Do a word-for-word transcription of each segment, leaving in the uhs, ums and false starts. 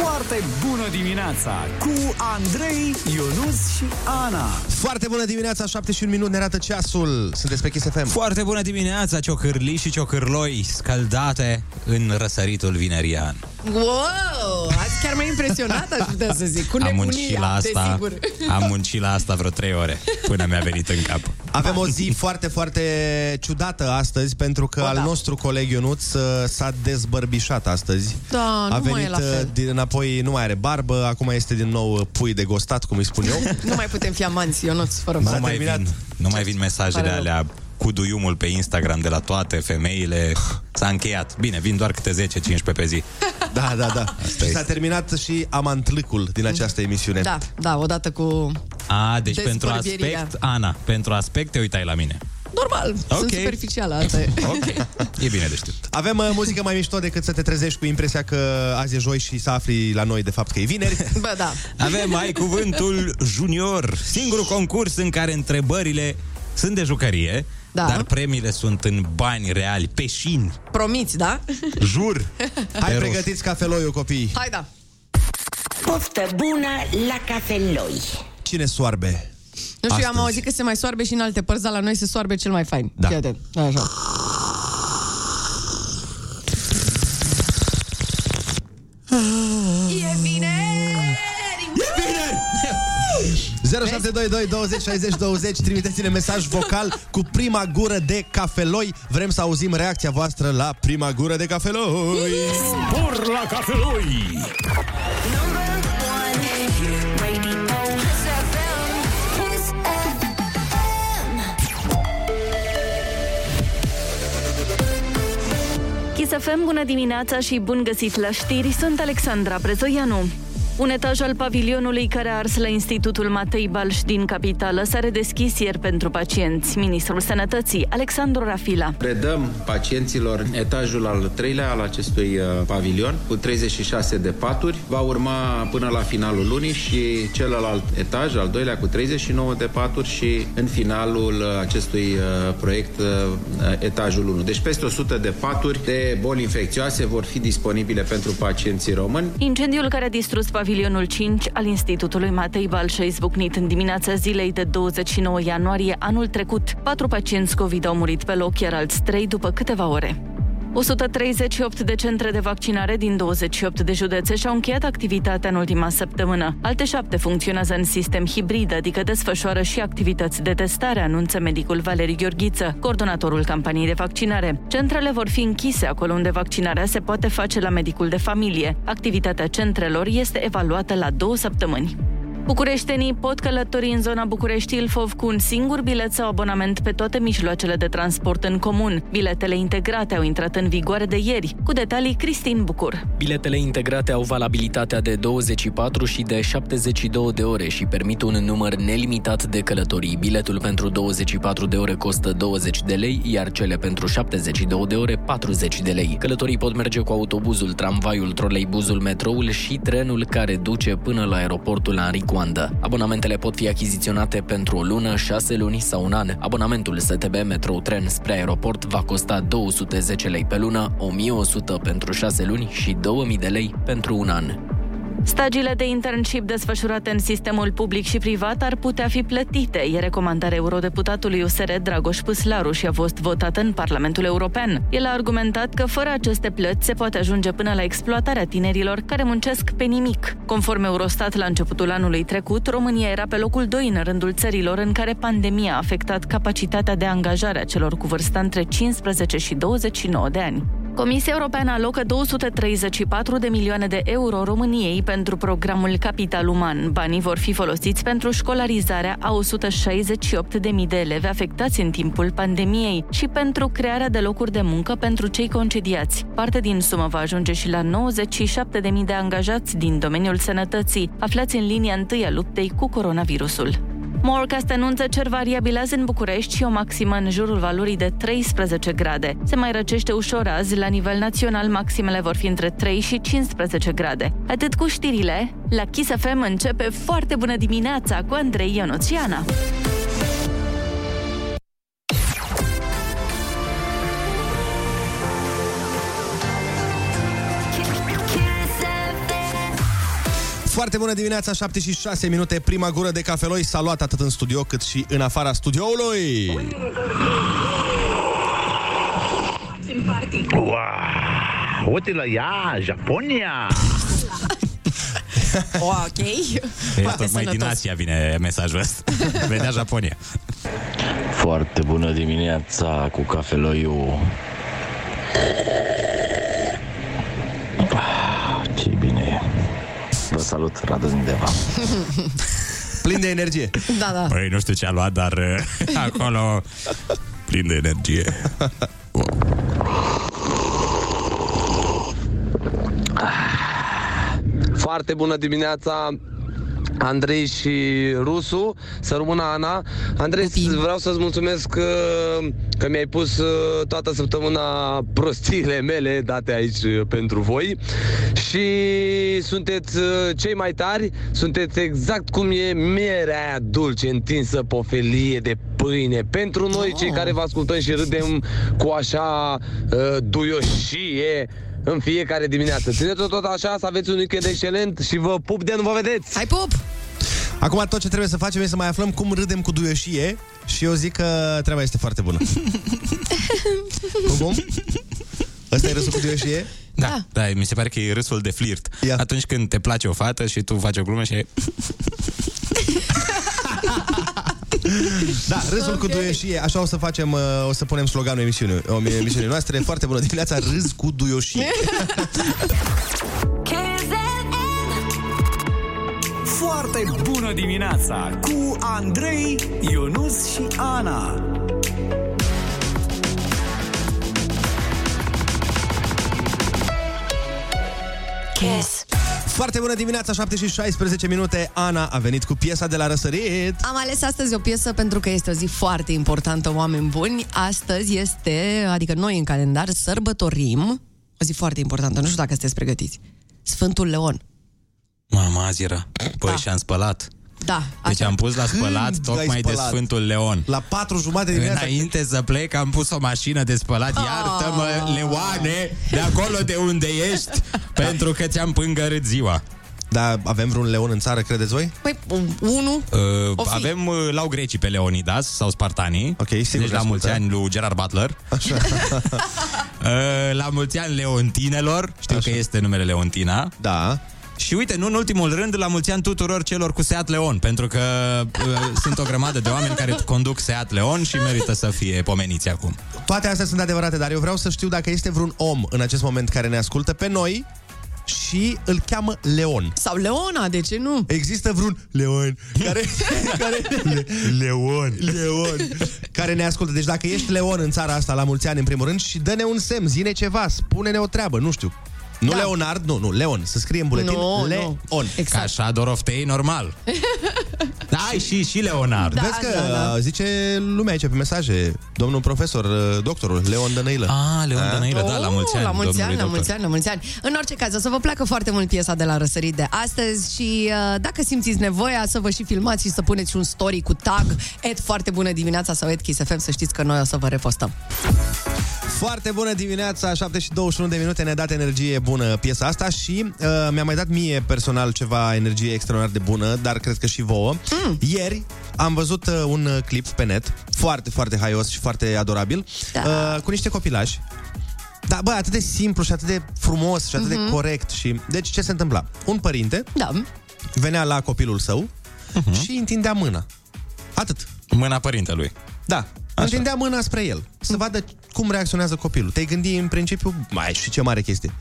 Foarte bună dimineața cu Andrei, Ionuț și Ana. Foarte bună dimineața, șapte și un minut, ne arată ceasul. Sunteți pe Kiss F M. Foarte bună dimineața, ciocârli și ciocârloi scaldate în răsăritul vinerian. Wow! Azi chiar m-a impresionat, aș putea să zic. Cu am muncit la asta, desigur. Am muncit la asta vreo trei ore până mi-a venit în cap. Avem o zi foarte, foarte ciudată astăzi, pentru că o, al da. nostru coleg Ionuț s-a dezbărbișat astăzi. Da, a nu venit mai e la fel. Din, înapoi nu mai are barbă, acum este din nou pui de gostat, cum îi spun eu. Nu mai putem fi amanți, Ionuț, fără barbă. Nu mai vin, nu mai vin mesajele Pare alea cu duiumul pe Instagram de la toate femeile. S-a încheiat. Bine, vin doar câte zece cincisprezece pe zi. Da, da, da. Asta și s-a terminat și amantlicul din această emisiune. Da, da, odată cu... A, deci pentru aspect, Ana, pentru aspect te uitai la mine. Normal, okay. Sunt superficială, asta e. Ok, e bine de știut. Avem uh, muzică mai mișto decât să te trezești cu impresia că azi e joi și să afli la noi de fapt că e vineri. Bă, da. Avem Ai Cuvântul Junior, singurul concurs în care întrebările sunt de jucărie. Da. Dar premiile sunt în bani reali, peșini. Promiți, da? Jur. Hai, pregătiți cafeloiul, copii. Hai, da. Poftă bună la cafeloi. Cine soarbe? Nu știu, astăzi? Am auzit că se mai soarbe și în alte părți, dar la noi se soarbe cel mai fain. Da. Așa. E bine! zero șapte doi doi douăzeci șaizeci douăzeci. Trimiteți-ne mesaj vocal cu prima gură de cafeloi. Vrem să auzim reacția voastră la prima gură de cafeloi. Spor la cafeloi! Kiss F M, bună dimineața și bun găsit la știri. Sunt Alexandra Prezoianu. Un etaj al pavilionului care a ars la Institutul Matei Balș din Capitală s-a redeschis ieri pentru pacienți. Ministrul Sănătății, Alexandru Rafila. Predăm pacienților etajul al treilea al acestui pavilion cu treizeci și șase de paturi. Va urma până la finalul lunii și celălalt etaj, al doilea, cu treizeci și nouă de paturi și în finalul acestui proiect etajul unu. Deci peste o sută de paturi de boli infecțioase vor fi disponibile pentru pacienții români. Incendiul care a distrus pavilionul cinci al Institutului Matei Balș a izbucnit în dimineața zilei de douăzeci și nouă ianuarie anul trecut. Patru pacienți COVID au murit pe loc, iar alți trei după câteva ore. o sută treizeci și opt de centre de vaccinare din douăzeci și opt de județe și-au încheiat activitatea în ultima săptămână. Alte șapte funcționează în sistem hibrid, adică desfășoară și activități de testare, anunță medicul Valeriu Gheorghiță, coordonatorul campaniei de vaccinare. Centrele vor fi închise acolo unde vaccinarea se poate face la medicul de familie. Activitatea centrelor este evaluată la două săptămâni. Bucureștenii pot călători în zona București-Ilfov cu un singur bilet sau abonament pe toate mijloacele de transport în comun. Biletele integrate au intrat în vigoare de ieri. Cu detalii, Cristin Bucur. Biletele integrate au valabilitatea de douăzeci și patru și de șaptezeci și două de ore și permit un număr nelimitat de călătorii. Biletul pentru douăzeci și patru de ore costă douăzeci de lei, iar cele pentru șaptezeci și două de ore patruzeci de lei. Călătorii pot merge cu autobuzul, tramvaiul, troleibuzul, metroul și trenul care duce până la aeroportul Henri Coandă. Abonamentele pot fi achiziționate pentru o lună, șase luni sau un an. Abonamentul S T B Metro Tren spre aeroport va costa două sute zece lei pe lună, o mie o sută pentru șase luni și două mii de lei pentru un an. Stagiile de internship desfășurate în sistemul public și privat ar putea fi plătite. E recomandarea eurodeputatului U S R Dragoș Pâslaru și a fost votată în Parlamentul European. El a argumentat că fără aceste plăți se poate ajunge până la exploatarea tinerilor care muncesc pe nimic. Conform Eurostat, la începutul anului trecut, România era pe locul doi în rândul țărilor în care pandemia a afectat capacitatea de angajare a celor cu vârsta între cincisprezece și douăzeci și nouă de ani. Comisia Europeană alocă două sute treizeci și patru de milioane de euro României pentru programul Capital Uman. Banii vor fi folosiți pentru școlarizarea a o sută șaizeci și opt de mii de elevi afectați în timpul pandemiei și pentru crearea de locuri de muncă pentru cei concediați. Parte din sumă va ajunge și la nouăzeci și șapte de mii de angajați din domeniul sănătății, aflați în linia întâi a luptei cu coronavirusul. Morecast anunță cer variabil azi în București și o maximă în jurul valorii de treisprezece grade. Se mai răcește ușor azi, la nivel național maximele vor fi între trei și cincisprezece grade. Atât cu știrile, la Kiss F M începe Foarte bună dimineața cu Andrei, Ionuț și Ana. Foarte bună dimineața, șapte și șase minute. Prima gură de cafeloi s-a luat atât în studio cât și în afara studioului. Simpatic. Wow, uite la ea, Japonia. Ok. Iată, mai din Asia vine mesajul ăsta. Venea Japonia. Foarte bună dimineața cu cafeloiul. Ce bine. Vă salut, Radu undeva. Plin de energie. Da, da. Păi, nu știu ce a luat, dar acolo plin de energie. Foarte bună dimineața, Andrei și Rusu, să rămână Ana. Andrei, vreau să-ți mulțumesc că, că mi-ai pus toată săptămâna prostiile mele date aici pentru voi. Și sunteți cei mai tari, sunteți exact cum e mierea aia dulce, întinsă pe o felie de pâine. Pentru noi, cei care vă ascultăm și râdem cu așa uh, duioșie în fiecare dimineață. Țineți-o tot așa, să aveți un weekend excelent și vă pup de nu vă vedeți. Hai, pup! Acum tot ce trebuie să facem e să mai aflăm cum râdem cu duioșie și eu zic că treaba este foarte bună. Cum, cum? Ăsta e râsul cu duioșie? Da, da, mi se pare că e râsul de flirt. Ia. Atunci când te place o fată și tu faci o glumă și... Da, râsul okay. cu duioșie. Așa o să facem, o să punem sloganul emisiunii, emisiunii noastre. Foarte bună dimineața, râs cu duioșie. Foarte bună dimineața cu Andrei, Ionus și Ana. Kiss. Foarte bună dimineața, șapte și șaisprezece minute. Ana a venit cu piesa de la răsărit. Am ales astăzi o piesă pentru că este o zi foarte importantă, oameni buni. Astăzi este, adică noi în calendar, sărbătorim o zi foarte importantă, nu știu dacă sunteți pregătiți. Sfântul Leon. Mama, azi era. Păi da. Și-am spălat. Da, deci am pus la spălat. Când tocmai spălat? De Sfântul Leon. La patru jumate dimineața. Înainte să plec am pus o mașină de spălat. oh. Iartă-mă, Leoane, de acolo de unde ești. Pentru că ți-am pângărât ziua. Dar avem vreun leon în țară, credeți voi? Păi, unul uh, avem, uh, l-au grecii pe Leonidas sau spartanii. Ok, sigur. Deci la mulți ani lui Gerard Butler. Așa. uh, La mulți ani leontinelor. Știu Așa. Că este numele Leontina. Da. Și uite, nu în ultimul rând, la mulți ani tuturor celor cu Seat Leon, pentru că uh, sunt o grămadă de oameni care conduc Seat Leon și merită să fie pomeniți acum. Toate astea sunt adevărate, dar eu vreau să știu dacă este vreun om în acest moment care ne ascultă pe noi și îl cheamă Leon. Sau Leona, de ce nu? Există vreun Leon care, care Le, Leon. Leon care ne ascultă. Deci dacă ești Leon în țara asta, la mulți ani în primul rând, și dă-ne un semn, zi-ne ceva, spune-ne o treabă, nu știu. Nu da. Leonard, nu, nu, Leon. Să scrie în buletin no, Leon. No. Exact. Ca așa Doroftei, normal. Da, ai și, și Leonard. Da, vezi că da, da. zice lumea aici pe mesaje, domnul profesor, doctorul Leon Dănăilă. Ah, Leon Dănăilă, oh, da, la mulți ani. La mulți ani, la mulți ani, la mulți ani. În orice caz, o să vă placă foarte mult piesa de la răsărit de astăzi și dacă simțiți nevoia să vă și filmați și să puneți un story cu tag et foarte bună dimineața sau et Kiss F M, să știți că noi o să vă repostăm. Foarte bună dimineața, șapte și douăzeci și unu de minute, ne-a dat energie bună piesa asta și uh, mi-a mai dat mie personal ceva energie extraordinar de bună, dar cred că și vouă. Mm. Ieri am văzut uh, un clip pe net, foarte, foarte haios și foarte adorabil, da. uh, cu niște copilași. Dar, bă, atât de simplu și atât de frumos și atât mm-hmm. de corect. Și... Deci, ce se întâmpla? Un părinte da. venea la copilul său mm-hmm. și întindea mâna. Atât. Mâna părintelui. Da. Așa. Întindea mâna spre el, să vadă cum reacționează copilul. Te-ai gândit în principiu, mai și ce mare chestie.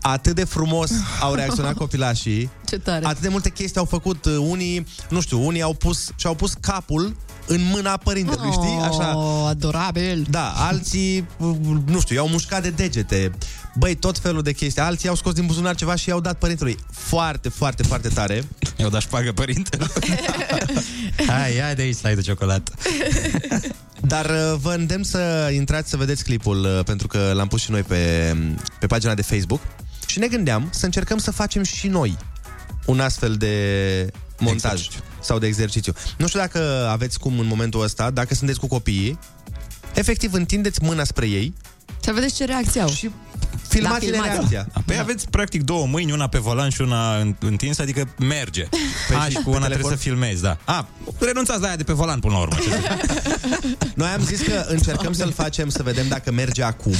Atât de frumos au reacționat copilașii. Ce tare. Atât de multe chestii au făcut. Unii, nu știu, unii au pus și-au pus capul în mâna părintelui, oh, știi? Așa. Adorabil. Da, alții, nu știu, i-au mușcat de degete. Băi, tot felul de chestii. Alții au scos din buzunar ceva și i-au dat părintelui. Foarte, foarte, foarte tare. I-au dat șpagă părintelui. Hai, hai de aici, stai de ciocolată. Dar vă îndemn să intrați să vedeți clipul, pentru că l-am pus și noi pe, pe pagina de Facebook. Și ne gândeam să încercăm să facem și noi un astfel de montaj exercițiu. Sau de exercițiu. Nu știu dacă aveți cum în momentul ăsta, dacă sunteți cu copiii, efectiv întindeți mâna spre ei. Să vedeți ce reacție au. Și Filmați-le în acția. Păi aveți practic două mâini, una pe volan și una întinsă, adică merge. Păi a, și cu una telefon? Trebuie să filmezi, da. A, renunțați la aia de pe volan până la urmă. Noi am zis că încercăm să-l facem să vedem dacă merge acum.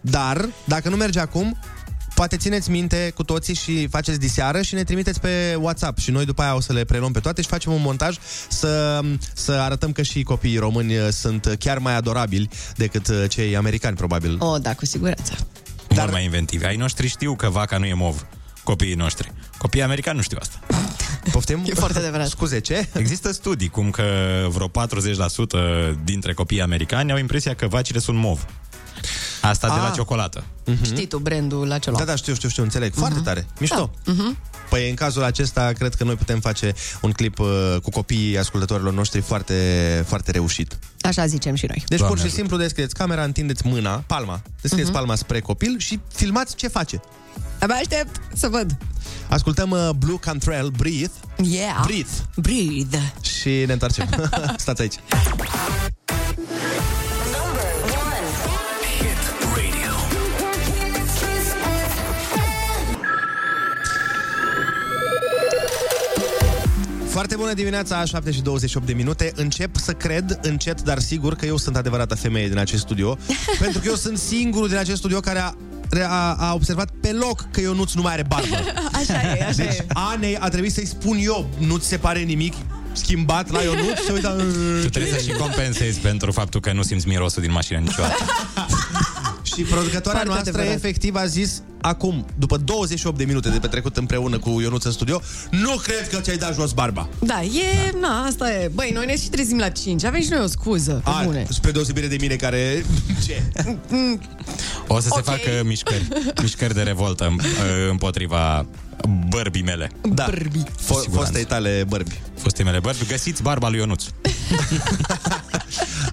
Dar, dacă nu merge acum, poate țineți minte cu toții și faceți diseară și ne trimiteți pe WhatsApp și noi după aia o să le preluăm pe toate și facem un montaj să, să arătăm că și copiii români sunt chiar mai adorabili decât cei americani, probabil. O, da, cu siguranță. Dar mult mai inventivi. Ai noștri știu că vaca nu e mov, copiii noștri. Copiii americani nu știu asta. Poftim? E foarte adevărat. Scuze, ce? Există studii cum că vreo patruzeci la sută dintre copiii americani au impresia că vacile sunt mov. Asta de ah. la ciocolată. Uh-huh. Știi tu brandul la celălalt. Da, da, știu, știu, știu, înțeleg. Foarte uh-huh. tare. Mișto. Da. Uh-huh. Păi în cazul acesta cred că noi putem face un clip uh, cu copiii ascultătorilor noștri foarte, foarte reușit. Așa zicem și noi. Deci Doamne pur și simplu deschideți camera, întindeți mâna, palma, deschideți uh-huh. palma spre copil și filmați ce face. Abia aștept să văd. Ascultăm uh, Blue Cantrell, Breathe. Yeah. Breathe. Breathe. Și ne întoarcem. Stați aici. Foarte bună dimineața, șapte și douăzeci și opt de minute. Încep să cred, încet, dar sigur, că eu sunt adevărata femeie din acest studio. Pentru că eu sunt singurul din acest studio care a, a, a observat pe loc că Ionuț nu mai are barbă. Așa e, așa deci, e. Anei a trebuit să-i spun eu, nu-ți se pare nimic schimbat la Ionuț? Și uita... Tu trebuie să și compensezi pentru faptul că nu simți mirosul din mașină niciodată. Și producătoarea Foarte noastră adevărat. Efectiv a zis acum, după douăzeci și opt de minute de petrecut împreună cu Ionuț în studio, nu cred că ți-ai dat jos barba. Da, e, da. na, asta e. Băi, noi ne și trezim la cinci, avem și noi o scuză. A, bune. Spre deosebire de mine care... Ce? O să okay. se facă mișcări, mișcări de revoltă împotriva bărbii mele. Da, bărbii. Fo- fostei tale bărbi. Fostei mele bărbi, găsiți barba lui Ionuț.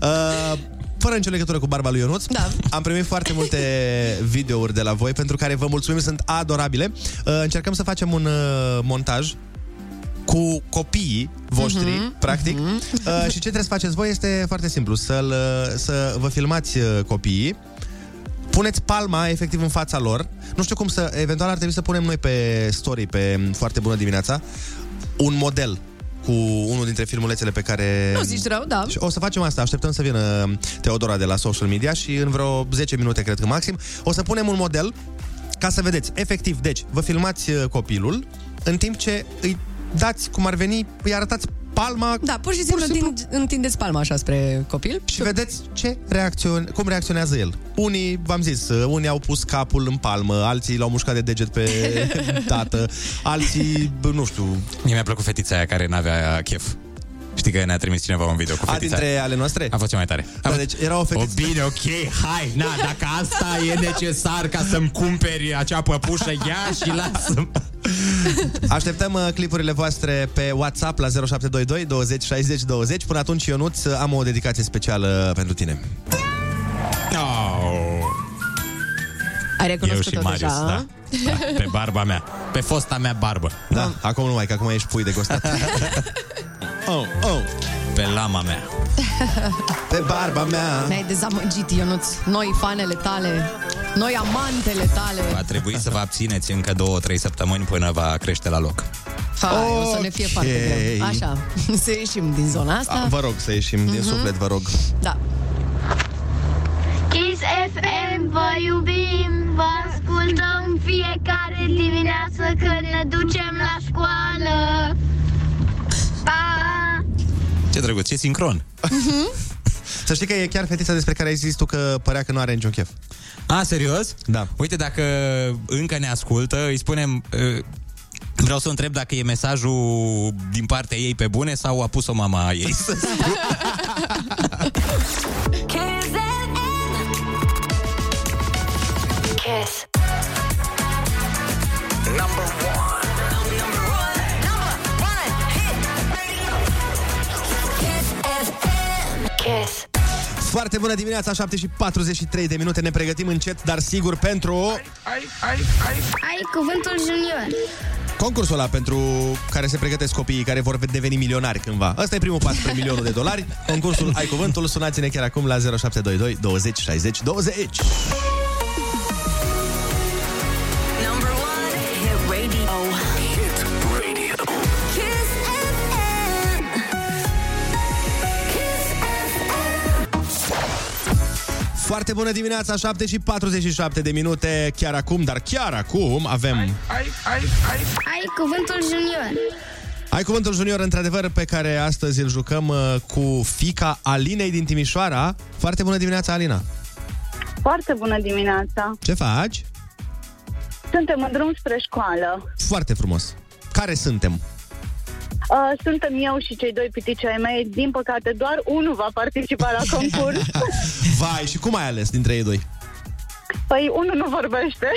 uh, Fără nicio legătură cu barba lui Ionuț, da. Am primit foarte multe videouri de la voi, pentru care vă mulțumim, sunt adorabile. Încercăm să facem un montaj cu copiii voștri, uh-huh, practic. Uh-huh. Și ce trebuie să faceți voi este foarte simplu. Să-l, să vă filmați copiii, puneți palma efectiv în fața lor. Nu știu cum să... Eventual ar trebui să punem noi pe story, pe Foarte Bună Dimineața, un model cu unul dintre filmulețele pe care... Nu zici rău, da. O să facem asta, așteptăm să vină Teodora de la social media și în vreo zece minute, cred că maxim, o să punem un model ca să vedeți. Efectiv, deci, vă filmați copilul în timp ce îi dați, cum ar veni, îi arătați palma... Da, pur și simplu, pur și simplu. Întindeți palma așa spre copil. Și vedeți ce reacțion- cum reacționează el. Unii, v-am zis, unii au pus capul în palmă, alții l-au mușcat de deget pe tată, alții, nu știu... Mie mi-a plăcut fetița aia care n-avea chef. Știi că ne-a trimis cineva un video cu fetița. A, dintre ale noastre? A fost cea mai tare. Da, deci era o fetiță. O, bine, ok, hai, na, dacă asta e necesar ca să-mi cumperi acea păpușă, ia și lasă-mi. Așteptăm clipurile voastre pe WhatsApp la zero șapte doi doi douăzeci șaizeci douăzeci. Până atunci, Ionuț, am o dedicație specială pentru tine. Oh. Ai recunoscut tot Marius, deja, da? Da, pe barba mea. Pe fosta mea barbă. Da, oh. Acum nu mai, că acum ești pui de gostat. Oh, oh. Pe lama mea. Pe barba mea. Ne-ai dezamăgit, Ionuț. Noi, fanele tale. Noi, amantele tale. Va trebui să vă abțineți încă două, trei săptămâni până va crește la loc. Hai, okay. O să ne fie foarte greu. Așa, să ieșim din zona asta. A, vă rog să ieșim mm-hmm. din suflet, vă rog. Da. Kiss F M, vă iubim, vă ascultăm fiecare dimineață când ne ducem la școală. Pa! Ce drăguț, ce sincron. Mm-hmm. Să știi că e chiar fetița despre care ai zis tu că părea că nu are niciun chef. A, serios? Da. Uite, dacă încă ne ascultă, îi spunem... Vreau să întreb dacă e mesajul din partea ei pe bune sau a pus-o mama ei. Kiss. Number one. Foarte bună dimineața, șapte și patruzeci și trei de minute. Ne pregătim încet, dar sigur pentru... Ai, ai, ai, ai. ai cuvântul junior. Concursul ăla pentru care se pregătesc copiii care vor deveni milionari cândva. Ăsta e primul pas spre milionul de dolari. Concursul Ai Cuvântul. Sunați-ne chiar acum la zero șapte doi doi douăzeci șaizeci douăzeci. Foarte bună dimineața, șapte și patruzeci și șapte de minute, chiar acum, dar chiar acum avem... Ai, ai, ai, ai. Ai cuvântul junior. Ai cuvântul junior, într-adevăr, pe care astăzi îl jucăm uh, cu fiica Alinei din Timișoara. Foarte bună dimineața, Alina. Foarte bună dimineața. Ce faci? Suntem în drum spre școală. Foarte frumos. Care suntem? Uh, suntem eu și cei doi pitici ai mei. Din păcate, doar unul va participa la concurs. Vai, și cum ai ales dintre ei doi? Păi, unul nu vorbește.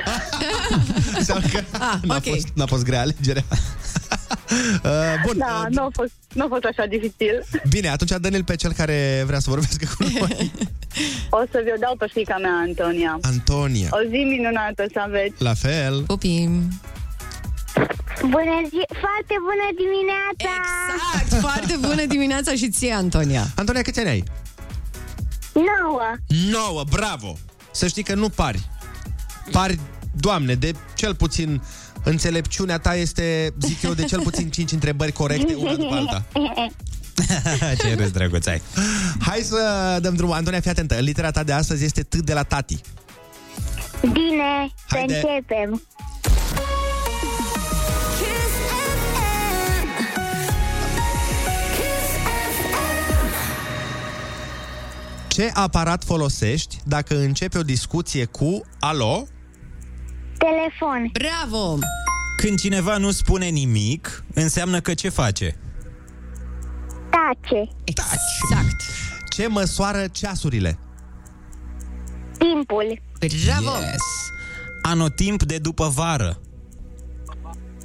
ah, n-a, okay. fost, n-a fost grea alegerea. uh, bun. Da, uh, nu a fost, nu a fost așa dificil. Bine, atunci dă-ne-l pe cel care vrea să vorbească cu noi. O să vi-o dau pe fiica mea, Antonia. Antonia. O zi minunată să aveți. La fel. Pupim. Bună zi, foarte bună dimineața! Exact, foarte bună dimineața și ție, Antonia. Antonia, câți ani ai? nouă. nouă, bravo! Să știi că nu pari. Pari, Doamne, de cel puțin înțelepciunea ta este, zic eu, de cel puțin cinci întrebări corecte, una după alta. Ce râs, drăguț, ai. Hai să dăm drumul. Antonia, fii atentă. Litera ta de astăzi este T de la tati. Bine, să începem. Ce aparat folosești dacă începi o discuție cu alo? Telefon. Bravo! Când cineva nu spune nimic, înseamnă că ce face? Tace. Exact. exact. Ce măsoară ceasurile? Timpul. Bravo! Yes. Anotimp de după vară.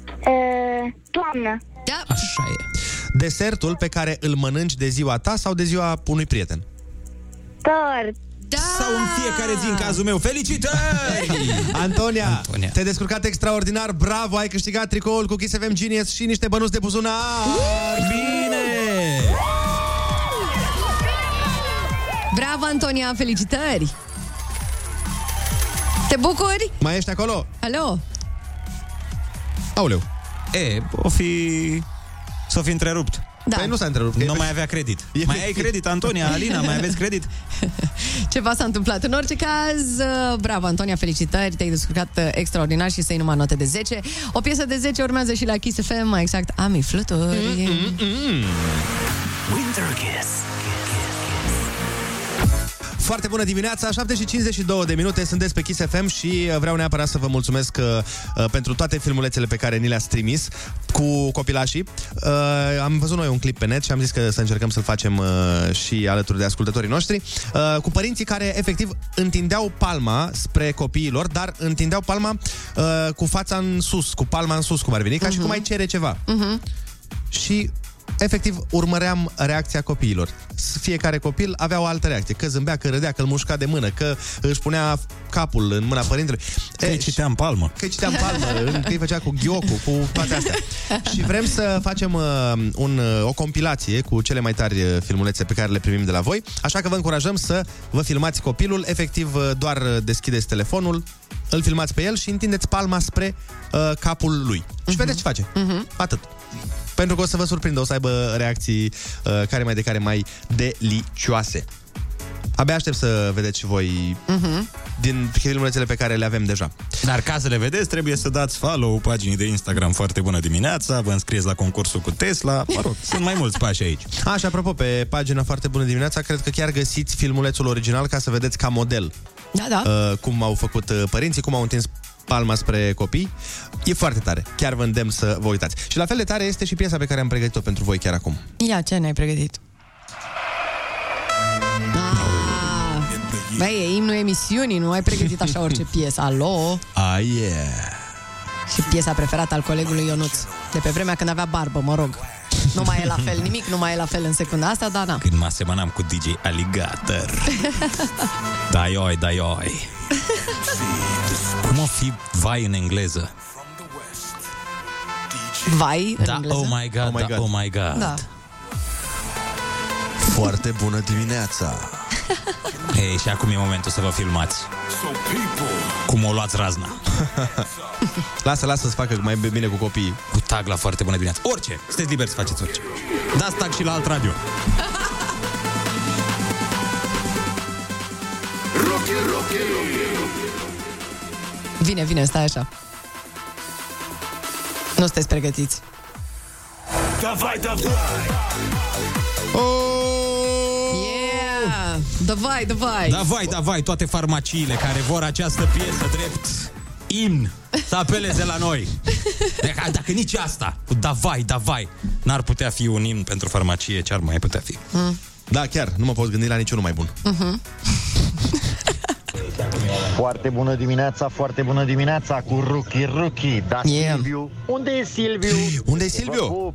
Uh, toamnă. Da. Așa e. Desertul pe care îl mănânci de ziua ta sau de ziua unui prieten? Da! Sau în fiecare zi, în cazul meu. Felicitări! Antonia, Antonia, te-ai descurcat extraordinar. Bravo, ai câștigat tricoul cu Kiss F M Genius și niște bănuți de buzunar. Bine! Bravo, Antonia, felicitări! Te bucuri? Mai ești acolo? Alo? Aoleu. E, o fi... s-o fi întrerupt. Da. Păi nu s-a întrerupt. Nu mai avea credit. E mai fi... ai credit, Antonia, Alina, mai aveți credit? Ceva s-a întâmplat. În orice caz, bravo, Antonia, felicitări, te-ai descurcat extraordinar și să iei numai note de zece. O piesă de zece urmează și la Kiss F M, mai exact, Ami Fluturi. Mm-mm-mm. Winter Guest. Foarte bună dimineața, șapte și cincizeci și două de minute, sunteți pe Kiss F M și vreau neapărat să vă mulțumesc uh, pentru toate filmulețele pe care ni le-ați trimis cu copilașii. Uh, am văzut noi un clip pe net și am zis că să încercăm să-l facem uh, și alături de ascultătorii noștri, uh, cu părinții care efectiv întindeau palma spre copiilor, dar întindeau palma uh, cu fața în sus, cu palma în sus, cum ar veni, ca uh-huh. și cum ai cere ceva. Uh-huh. Și... efectiv, urmăream reacția copiilor. Fiecare copil avea o altă reacție. Că zâmbea, că râdea, că îl mușca de mână, că își punea capul în mâna părintelui. Că-i citeam palmă. Că-i citeam palmă, că-i făcea cu ghiocu, cu toate astea. Și vrem să facem uh, un, uh, o compilație cu cele mai tari uh, filmulețe pe care le primim de la voi. Așa că vă încurajăm să vă filmați copilul. Efectiv, uh, doar deschideți telefonul, îl filmați pe el și întindeți palma spre uh, capul lui. Și uh-huh. vedeți ce face. Uh-huh. Atât. Pentru că o să vă surprindă, o să aibă reacții uh, care mai de care mai delicioase. Abia aștept să vedeți și voi uh-huh. din filmulețele pe care le avem deja. Dar ca să le vedeți, trebuie să dați follow paginii de Instagram Foarte Bună Dimineața, vă înscrieți la concursul cu Tesla, mă rog, sunt mai mulți pași aici. Așa, apropo, pe pagina Foarte Bună Dimineața, cred că chiar găsiți filmulețul original ca să vedeți ca model. Da, da. Uh, cum au făcut părinții, cum au întins palma spre copii. E foarte tare. Chiar vă îndemn să vă uitați. Și la fel de tare este și piesa pe care am pregătit-o pentru voi chiar acum. Ia, ce ne-ai pregătit? Ah, băi, e imnul emisiunii, nu ai pregătit așa orice piesă. Alo? Ah, yeah. Și piesa preferată al colegului Ionuț. De pe vremea când avea barbă, mă rog. Nu mai e la fel nimic, nu mai e la fel în secunda asta, dar na. Când mă asemănam cu D J Alligator. Daioi, daioi. Cum o fi vai în engleză? Vai în da, engleză? Oh my god, oh my god. Da, oh my god. Da. Foarte bună dimineața. Hei, și acum e momentul să vă filmați. Cum o luați razna. Lasă, lasă să facă mai bine cu copiii. Cu tag la Foarte Bună Dimineața. Orice, sunteți liberi să faceți orice. Dați tag și la alt radio. Rock Vine, vine, stai așa. Nu sunteți pregătiți. Davai, davai! Oh! Yeah! Davai, davai! Davai, davai! Toate farmaciile care vor această piesă drept imn să apeleze la noi. Dacă, dacă nici asta, cu davai, davai, n-ar putea fi un imn pentru farmacie, ce ar mai putea fi? Mm. Da, chiar, nu mă pot gândi la niciunul mai bun. Uh-huh. Foarte bună dimineața, foarte bună dimineața cu Ruki Ruki, da, yeah. Silviu. Unde e Silviu? Unde e Silviu?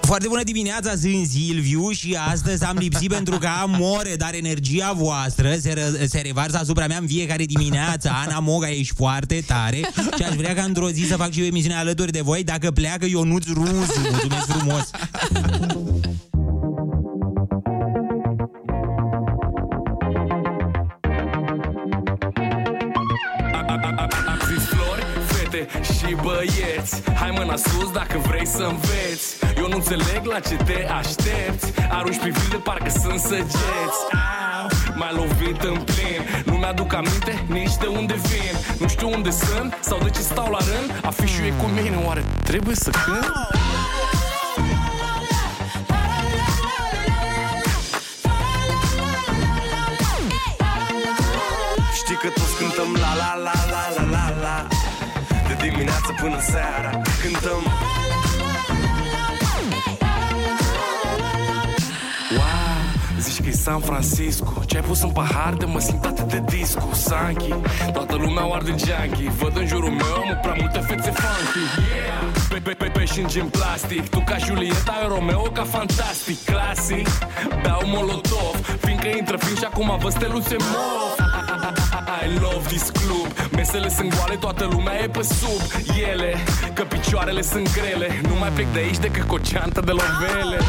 Foarte bună dimineața, sunt Silviu și astăzi am lipsit pentru că am ore, dar energia voastră se, ră, se revarsă asupra mea în fiecare dimineață. Ana Moga, ești foarte tare și aș vrea ca într-o zi să fac și eu emisiunea alături de voi. Dacă pleacă Ionuț Rusu, mulțumesc frumos! Și băieți, hai mâna sus dacă vrei să înveți. Eu nu înțeleg la ce te aștepți. Arunci privirile, parcă sunt săgeți. M-ai lovit în plin. Nu mi-aduc aminte nici de unde vin. Nu știu unde sunt sau de ce stau la rând. Afișul e cu mine, oare trebuie să cânt? Știi că toți cântăm la la la la la la la. De dimineață până seara cântăm. Wow, zici că-i San Francisco. Ce-ai pus în pahar de mă simt atât de disco. Sanchi, toată lumea o arde junkie. Văd în jurul meu, mă, prea multe fețe funky. Pepepepe și în gin plastic. Tu ca Julieta, eu Romeo ca fantastic. Classic, beau molotov. Fiindcă intră fin și acum vă steluțe mov. I love this club. Mesele sunt goale, toată lumea e pe sub ele, că picioarele sunt grele. Nu mai plec de aici decât cu o ceantă de lovele.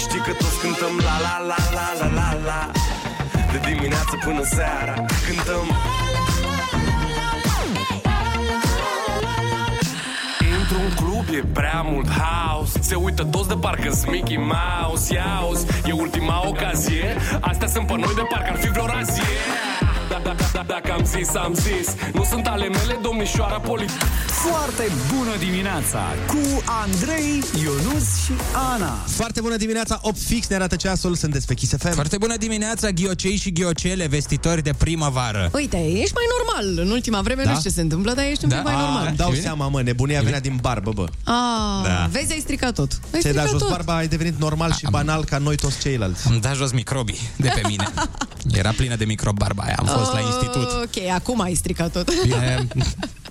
Știi că toți cântăm la la la la la la la. De dimineață până seara cântăm. Un club e prea mult house. Se uită toți de parcă-s Mickey Mouse. Iauzi, e ultima ocazie. Astea sunt pe noi de parcă ar fi vreo razie. Da, da, da, da, dacă am zis, am zis. Nu sunt ale mele, domnișoara Polit. Foarte bună dimineața cu Andrei, Ionuț și Ana. Foarte bună dimineața, opt fix ne arată ceasul, sunteți pe Kiss F M. Foarte bună dimineața, ghiocei și ghiocele, vestitori de primăvară. Uite, ești mai normal. În ultima vreme, da? Nu știu ce se întâmplă, dar ești da? un pic mai normal. Îmi dau seama, mă, nebunia venea din barbă, bă. Ah, da. Vezi, ai stricat tot. Ai stricat Ți-ai dat tot. jos barba, ai devenit normal A, și am... banal ca noi toți ceilalți. Am dat jos microbii de pe mine. Era plină de microbi barba aia. Am fost la institut. Ok, acum ai stricat tot. Bine.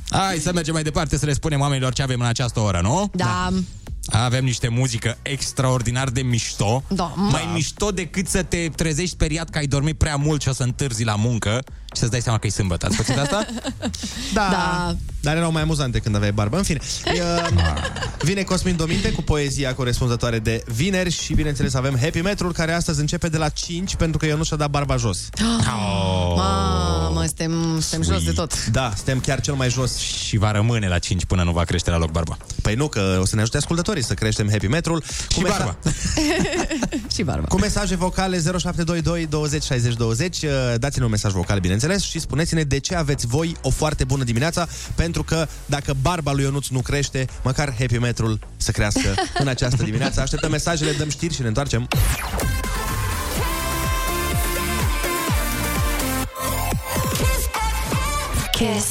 Hai să mergem mai departe să le spunem oamenilor ce avem în această oră, nu? Da. da. Avem niște muzică extraordinar de mișto. Da. Mai mișto decât să te trezești speriat că ai dormit prea mult și o să întârzi la muncă și să-ți dai seama că e sâmbătă. Ați pățit asta? Da. da. Dar erau mai amuzante când aveai barbă. În fine. Vine Cosmin Domini cu poezia corespunzătoare de vineri și, bineînțeles, avem Happy Metrul, care astăzi începe de la cinci pentru că eu nu și-a dat barba jos. Oh. Mamă, suntem, suntem jos de tot. Da, suntem chiar cel mai jos. Și va rămâne la cinci până nu va crește la loc barba. Păi nu, că o să ne ajute ascultătorii să creștem Happy Metrul. Și mesa... barba. și barba. Cu mesaje vocale zero șapte doi doi douăzeci șaizeci douăzeci. Dați-ne un mesaj vocal, bineînțeles. Și spuneți-ne de ce aveți voi o foarte bună dimineața. Pentru că dacă barba lui Ionuț nu crește, măcar Happy Metrul să crească în această dimineață. Așteptăm mesajele, dăm știri și ne întoarcem. Kiss.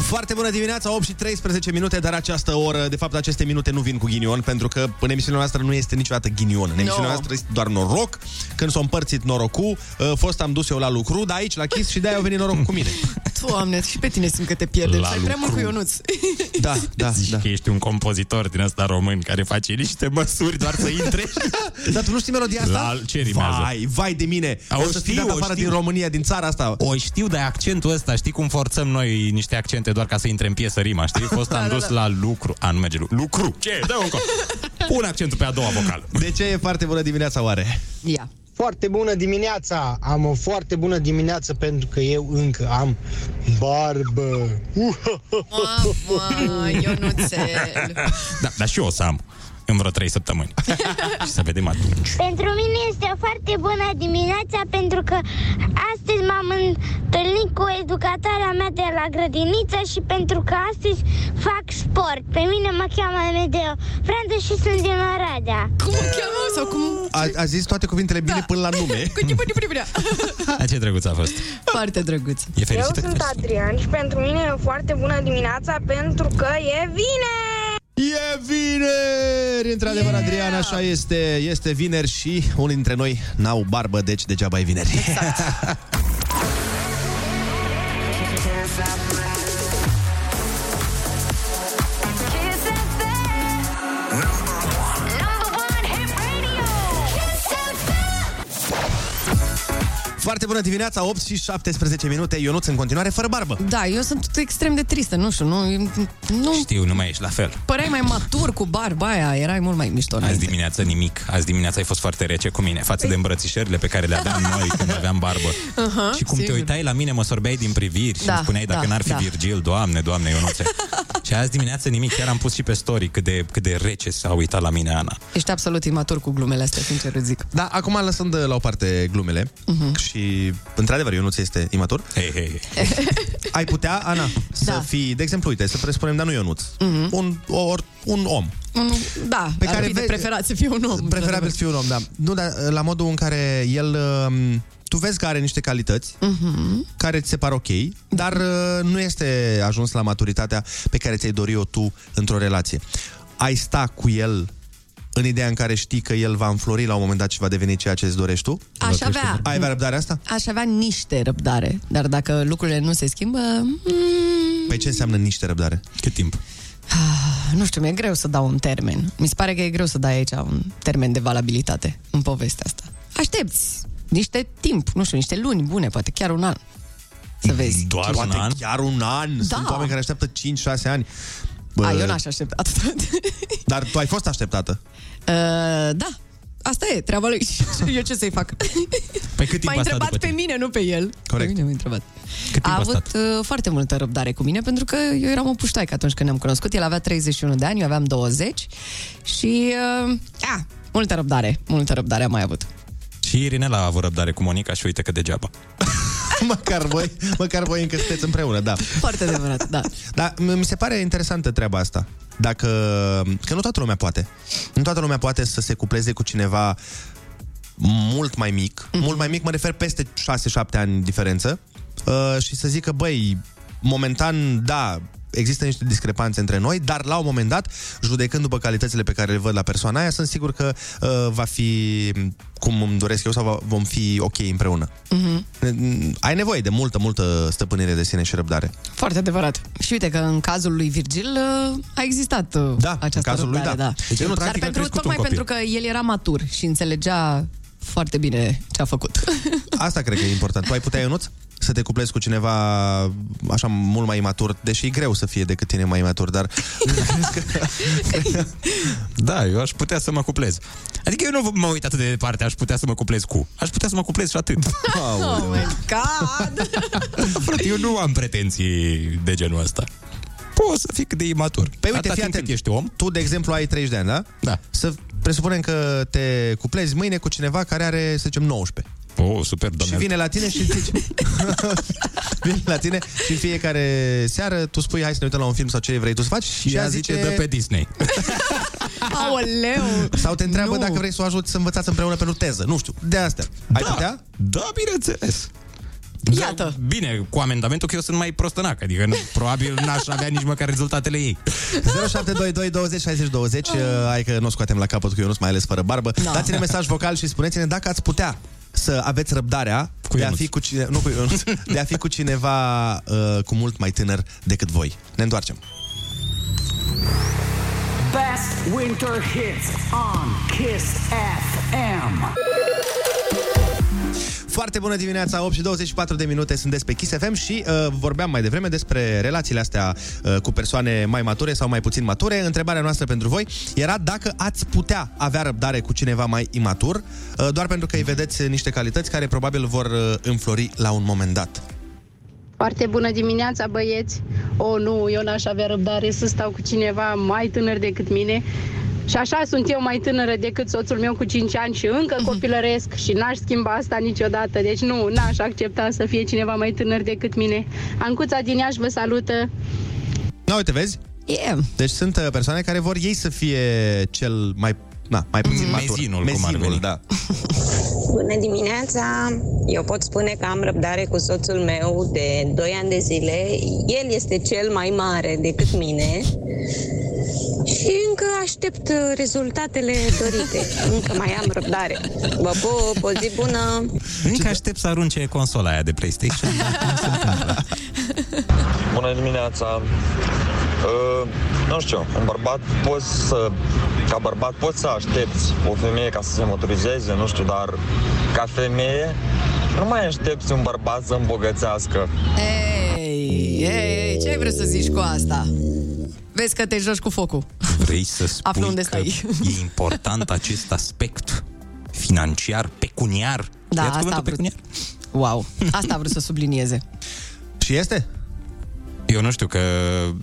Foarte bună dimineața, opt și treisprezece minute, dar această oră, de fapt aceste minute nu vin cu ghinion, pentru că în emisiunea noastră nu este niciodată ghinion. În emisiunea no. noastră este doar noroc, când s-a împărțit norocul, fost am dus eu la lucru, dar aici la Kiss și de-aia a venit norocul cu mine. Doamne, și pe tine simt că te pierdem, ai prea mult cu Ionuț. Da, da, Zici da. că ești un compozitor din ăsta român care face niște măsuri doar să intre. Dar tu nu știi melodia asta? La... ce rimează? Vai, vai de mine. O, o să știu, dat afară o știu. Din România, din țara asta. O știu, dar accentul ăsta, știi cum forțăm noi niște accente doar ca să intre în piesă rima, știi? Fost am dus la lucru. A, nu merge lucru. Lucru. Ce? Dă-o încă. Pun accentul pe a doua vocală. De ce e foarte bună dimineața oare? Ia. Foarte bună dimineața! Am o foarte bună dimineață pentru că eu încă am barbă. Mamă, Ionuțel! Da, dar și eu o să am în vreo trei săptămâni. Și să vedem atunci. Pentru mine este o foarte bună dimineața pentru că astăzi m-am întâlnit cu educatoarea mea de la grădiniță și pentru că astăzi fac sport. Pe mine mă cheamă Medeo Franță și sunt din Oradea. Cum mă cheamă? Sau cum... A, a zis toate cuvintele bine, da, până la nume. Ce drăguț a fost. Foarte drăguț. E fericită. Eu sunt Adrian și pentru mine e o foarte bună dimineața pentru că e vineri. E vineri! Într-adevăr, yeah! Adrian, așa este. Este vineri și unii dintre noi n-au barbă, deci degeaba e vineri. Exact. Foarte bună dimineața, opt și șaptesprezece minute. Ionuț, în continuare, fără barbă. Da, eu sunt extrem de tristă, nu știu, nu... nu... Știu, nu mai ești la fel. Păreai mai matur cu barba aia, erai mult mai mișto. Azi dimineața nimic, azi dimineața ai fost foarte rece cu mine, față de îmbrățișările pe care le aveam noi când aveam barbă. Uh-huh, și cum sigur. Te uitai la mine, mă sorbeai din priviri și da, îmi spuneai dacă da, n-ar fi da. Virgil, Doamne, Doamne, Ionuțe. Și azi dimineața nimic, chiar am pus și pe story cât de, cât de rece s-a uitat la mine Ana. Ești absolut imatur cu glumele astea, sincer îți zic. Da, acum lăsând la o parte glumele, uh-huh. Și, într-adevăr, Ionuț este imatur. Hei, hei, hei. Ai putea, Ana, să da. fii, de exemplu, uite, să presupunem, dar nu Ionuț, mm-hmm. un, or, un om. Un, da, pe care vezi, preferabil să fie un om. Preferabil să fie un om, da. Nu, dar la modul în care el... Um, tu vezi că are niște calități uh-huh. care ți se par ok, dar uh, nu este ajuns la maturitatea pe care ți-ai dorit-o tu într-o relație. Ai sta cu el... în ideea în care știi că el va înflori la un moment dat și va deveni ceea ce îți dorești tu? Aș avea. Ai avea răbdare asta? Aș avea niște răbdare, dar dacă lucrurile nu se schimbă... Mm... Păi ce înseamnă niște răbdare? Cât timp? Nu știu, mi-e greu să dau un termen. Mi se pare că e greu să dai aici un termen de valabilitate în povestea asta. Aștepți niște timp, nu știu, niște luni bune, poate chiar un an. Să vezi. Doar poate un an? Chiar un an. Da. Sunt oameni care așteaptă cinci șase ani. Bă... A, eu n-aș aștepta atât. Dar tu ai fost așteptată? Uh, da, asta e, treaba lui. Eu ce să-i fac? Păi cât timp m-a întrebat pe tine? Mine, nu pe el. Corect. Pe mine m-a întrebat. Cât timp a avut uh, foarte multă răbdare cu mine, pentru că eu eram o puștoaică atunci când ne-am cunoscut. El avea treizeci și unu de ani, eu aveam douăzeci. Și, uh, a, multă răbdare, multă răbdare am mai avut. Și Irinela a avut răbdare cu Monica și uite că degeaba. Măcar voi, măcar voi încă sunteți împreună, da. Foarte adevărat, da. Dar mi se pare interesantă treaba asta. Dacă, că nu toată lumea poate. Nu toată lumea poate să se cupleze cu cineva mult mai mic. Mm-hmm. Mult mai mic, mă refer peste șase șapte ani diferență. Uh, și să zică, băi, momentan, da, există niște discrepanțe între noi, dar la un moment dat, judecând după calitățile pe care le văd la persoana aia, sunt sigur că uh, va fi cum îmi doresc eu sau va, vom fi ok împreună. Uh-huh. Ai nevoie de multă, multă stăpânire de sine și răbdare. Foarte adevărat. Și uite că în cazul lui Virgil uh, a existat uh, da, această cazul răbdare. Lui, da. Da. Deci, nu, dar pentru, tocmai pentru că el era matur și înțelegea foarte bine ce a făcut. Asta cred că e important. Tu ai putea, Ionuț, să te cuplezi cu cineva așa mult mai imatur, deși e greu să fie decât tine mai imatur, dar... Da, eu aș putea să mă cuplez. Adică eu nu mă uit atât de departe, aș putea să mă cuplez cu. Aș putea să mă cuplez și atât. Oh my God! Frate, eu nu am pretenții de genul ăsta. Poți să fii cât de imatur. Păi uite, fii atent, ești om. Tu, de exemplu, ai treizeci de ani, da? Da. Să presupunem că te cuplezi mâine cu cineva care are, să zicem, nouăsprezece. Oh, super, și vine la tine și zice vine la tine și fiecare seară tu spui hai să ne uităm la un film sau ce vrei tu să faci. Și, și ea zice, zice dă pe Disney. Aoleu. Sau te întreabă nu. Dacă vrei să o ajuți să învățați împreună pentru teză. Nu știu, de astea. Ai da, putea? Da, bineînțeles. Iată. Da, bine, cu amendamentul că eu sunt mai prostănac, adică nu, probabil n-aș avea nici măcar rezultatele ei. zero șapte doi doi douăzeci șaizeci douăzeci. uh, Hai că nu o scoatem la capăt cu Ionuț, mai ales fără barbă. No. Dați-ne mesaj vocal și spuneți-ne dacă ați putea să aveți răbdarea cu de, a fi cu cine, nu, cu Ionuț, de a fi cu cineva uh, cu mult mai tânăr decât voi. Ne întoarcem. Best winter hits on Kiss F M. Foarte bună dimineața, opt și douăzeci și patru de minute, sunteți pe Kiss F M și uh, vorbeam mai devreme despre relațiile astea uh, cu persoane mai mature sau mai puțin mature. Întrebarea noastră pentru voi era dacă ați putea avea răbdare cu cineva mai imatur, uh, doar pentru că îi vedeți niște calități care probabil vor uh, înflori la un moment dat. Foarte bună dimineața, băieți! O, nu, eu n-aș avea răbdare să stau cu cineva mai tânăr decât mine. Și așa sunt eu mai tânără decât soțul meu cu cinci ani și încă copilăresc și n-aș schimba asta niciodată. Deci nu, n-aș accepta să fie cineva mai tânăr decât mine. Ancuța din Iași vă salută! Na, uite, vezi? Yeah. Deci sunt persoane care vor ei să fie cel mai, na, mai puțin mm-hmm. matur. Mezinul, Mezinul, cum ar veni. Da. Bună dimineața! Eu pot spune că am răbdare cu soțul meu de doi ani de zile. El este cel mai mare decât mine și încă aștept rezultatele dorite. Încă mai am răbdare. Vă pup, o zi bună! Încă aștept să arunce consola aia de PlayStation. Bună dimineața! Uh, nu știu, un bărbat poți să, ca bărbat poți să aștepți o femeie ca să se motorizeze, nu știu, dar ca femeie nu mai aștepți un bărbat să îmbogățească. Ei, ei, ce ai vrut să zici cu asta? Vezi că te joci cu focul. Vrei să spui unde că e important acest aspect financiar, pecuniar? Da, ia-ți cuvântul pecuniar? Wow, asta a vrut să sublinieze. Și este? Eu nu știu, că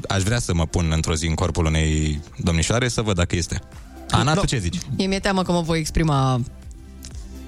aș vrea să mă pun într-o zi în corpul unei domnișoare să văd dacă este. Ana, no. Tu ce zici? E mi-e teamă că mă voi exprima...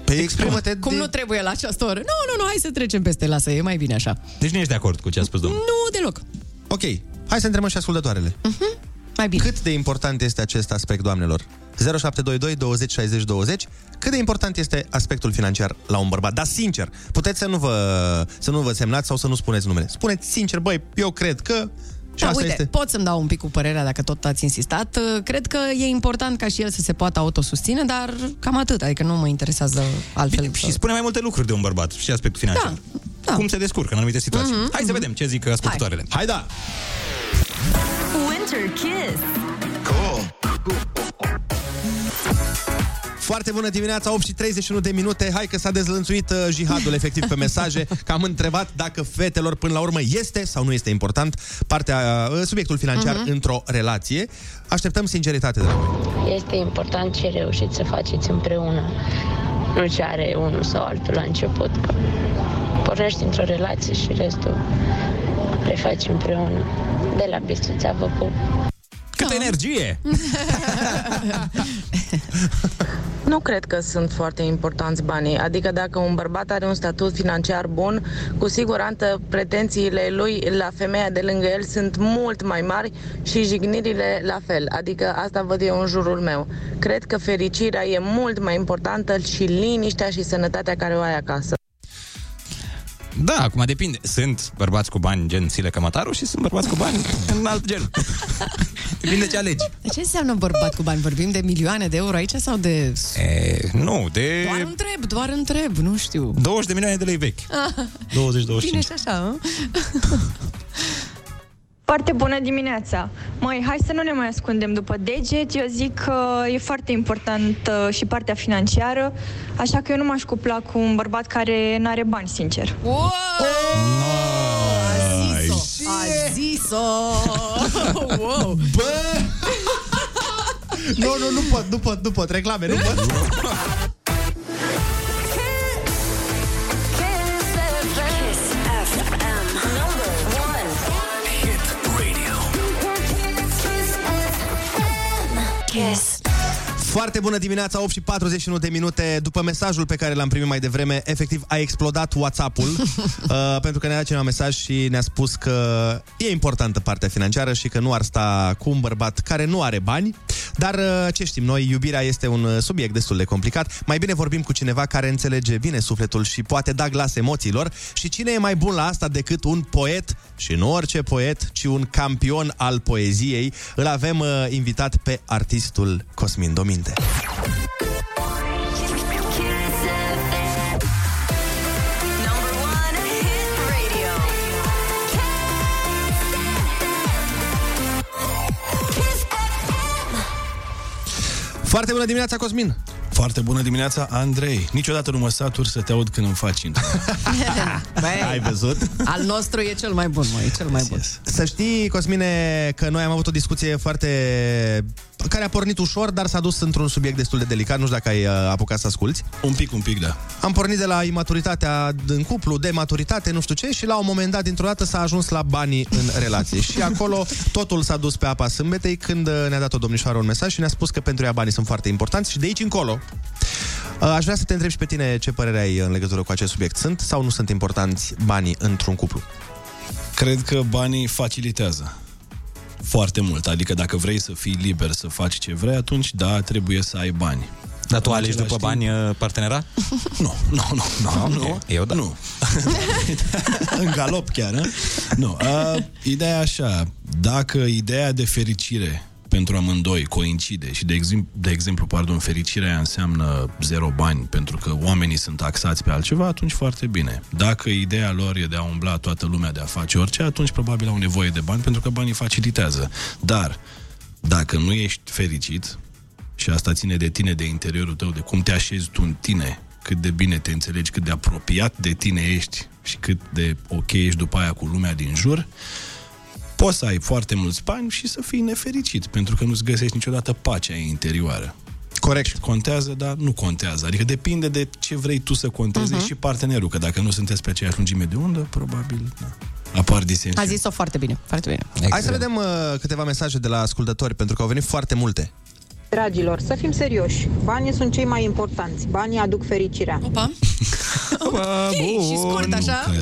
Păi exprimă-te... Cum de... nu trebuie la această oră. Nu, nu, nu, hai să trecem peste, lasă, e mai bine așa. Deci nu ești de acord cu ce a spus domnul? Nu, deloc. Ok, hai să întrebăm și ascultătoarele. Uh-huh. Mai bine. Cât de important este acest aspect, doamnelor? zero șapte doi doi douăzeci șaizeci douăzeci. Cât de important este aspectul financiar la un bărbat? Dar sincer, puteți să nu vă, să nu vă semnați sau să nu spuneți numele. Spuneți sincer, băi, eu cred că... Da, asta uite, este... pot să-mi dau un pic cu părerea dacă tot ați insistat. Cred că e important ca și el să se poată autosusține, dar cam atât, adică nu mă interesează altfel. Bine, să... Și spune mai multe lucruri de un bărbat și aspect financiar. Da, da. Cum se descurcă în anumite situații. Mm-hmm, Hai mm-hmm. să vedem ce zic ascultătoarele. Hai, Hai da! Winter Kiss. Cool. Foarte bună dimineața, opt și treizeci și unu de minute. Hai că s-a dezlănțuit uh, jihadul efectiv pe mesaje, că am întrebat dacă fetelor până la urmă este sau nu este important partea, uh, subiectul financiar uh-huh. într-o relație. Așteptăm sinceritate de la voi. Este important ce reușiți să faceți împreună, nu ce are unul sau altul la început. Că pornești într-o relație și restul le faci împreună. De la Bistuța vă pup. Câtă energie! Nu cred că sunt foarte importanți banii. Adică dacă un bărbat are un statut financiar bun, cu siguranță pretențiile lui la femeia de lângă el sunt mult mai mari și jignirile la fel. Adică asta văd eu în jurul meu. Cred că fericirea e mult mai importantă și liniștea și sănătatea care o ai acasă. Da, acum depinde. Sunt bărbați cu bani gen Sile Cămătaru și sunt bărbați cu bani în alt gen. Depinde ce alegi. De ce înseamnă bărbat cu bani? Vorbim de milioane de euro aici sau de... E, nu, de... Doar întreb, doar întreb, nu știu. douăzeci de milioane de lei vechi. douăzeci douăzeci și cinci. Bine și așa, Foarte bună dimineața! Măi, hai să nu ne mai ascundem după deget, eu zic că e foarte important și partea financiară, așa că eu nu m-aș cupla cu un bărbat care n-are bani, sincer. Wow! Oh! No! A zis-o! A zis-o! Wow! Bă! Nu, nu, nu pot, nu pot, nu pot, reclame, nu pot! Yes. Foarte bună dimineața, opt și patruzeci și unu de minute. După mesajul pe care l-am primit mai devreme, efectiv a explodat WhatsApp-ul uh, pentru că ne-a dat cineva mesaj și ne-a spus că e importantă partea financiară și că nu ar sta cu un bărbat care nu are bani. Dar uh, ce știm noi, iubirea este un subiect destul de complicat. Mai bine vorbim cu cineva care înțelege bine sufletul și poate da glas emoțiilor. Și cine e mai bun la asta decât un poet? Și nu orice poet, ci un campion al poeziei. Îl avem uh, invitat pe artistul Cosmin Domini. Foarte bună dimineața, Cosmin! Foarte bună dimineața, Andrei. Niciodată nu mă satur să te aud când îmi faci intro. Băi, ai văzut? Al nostru e cel mai bun, mă, e cel mai bun. Yes. Să știi, Cosmine, că noi am avut o discuție foarte... care a pornit ușor, dar s-a dus într-un subiect destul de delicat. Nu știu dacă ai apucat să asculți. Un pic, un pic, da. Am pornit de la imaturitatea în cuplu, de maturitate, nu știu ce, și la un moment dat, dintr-o dată, s-a ajuns la banii în relație. Și acolo totul s-a dus pe apa sâmbetei când ne-a dat o domnișoară un mesaj și ne-a spus că pentru ea banii sunt foarte importanți și de aici încolo. Aș vrea să te întreb și pe tine ce părere ai în legătură cu acest subiect. Sunt sau nu sunt importanți banii într-un cuplu? Cred că banii facilitează foarte mult. Adică dacă vrei să fii liber, să faci ce vrei, atunci, da, trebuie să ai bani. Dar tu alegi după bani partenera? Nu, nu, nu, nu, nu. Eu da. Nu. În galop chiar, a? Nu. Uh, ideea e așa, dacă ideea de fericire pentru amândoi coincide și, de exemplu, de exemplu pardon, fericirea înseamnă zero bani pentru că oamenii sunt taxați pe altceva, atunci foarte bine. Dacă ideea lor e de a umbla toată lumea, de a face orice, atunci probabil au nevoie de bani pentru că banii facilitează. Dar dacă nu ești fericit, și asta ține de tine, de interiorul tău, de cum te așezi tu în tine, cât de bine te înțelegi, cât de apropiat de tine ești și cât de ok ești după aia cu lumea din jur, poți să ai foarte mulți bani și să fii nefericit, pentru că nu-ți găsești niciodată pacea interioară. Corect. Contează, dar nu contează. Adică depinde de ce vrei tu să conteze uh-huh. și partenerul, că dacă nu sunteți pe aceeași lungime de undă, probabil... Na. Apar disensiuni. A zis-o foarte bine. Foarte bine. Excellent. Hai să vedem uh, câteva mesaje de la ascultători, pentru că au venit foarte multe. Dragilor, să fim serioși. Banii sunt cei mai importanți. Banii aduc fericirea. Opa. Okay, bun. Și scurt, așa.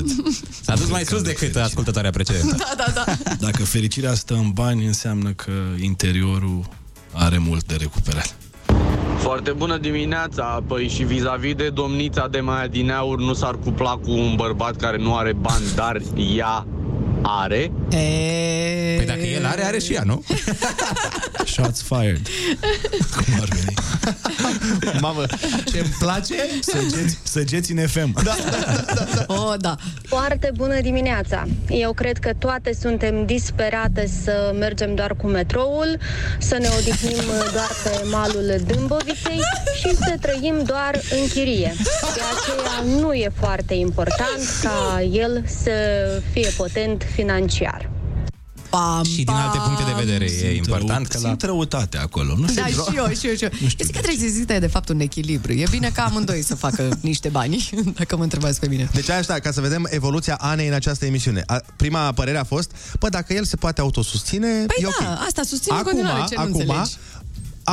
S-a dus mai sus decât ascultătoarea precedentă. Da, da, da. Dacă fericirea stă în bani, înseamnă că interiorul are mult de recuperat. Foarte bună dimineața. Păi și vis-a-vis de domnița de mai adineauri, nu s-ar cupla cu un bărbat care nu are bani, dar ea are. E... Păi dacă el are, are și ea, nu? Shots fired. Cum ar veni? Mamă, ce-mi place? Săgeți, săgeți în F M. Da, da, da, da. Oh, da. Foarte bună dimineața. Eu cred că toate suntem disperate să mergem doar cu metroul, să ne odihnim doar pe malul Dâmboviței și să trăim doar în chirie. De aceea nu e foarte important ca el să fie potent financiar. Bam, și din alte puncte de vedere e important rău, că la... Simt răutate acolo, nu? Da, și eu, și eu, și eu. Eu zic că trebuie să existe de fapt un echilibru. E bine ca amândoi să facă niște bani, dacă mă întrebați pe mine. Deci așa, ca să vedem evoluția Anei în această emisiune. A, prima părere a fost, bă, dacă el se poate autosusține, păi e da, ok. Asta susține acum, continuare, ce acum, nu înțelegi?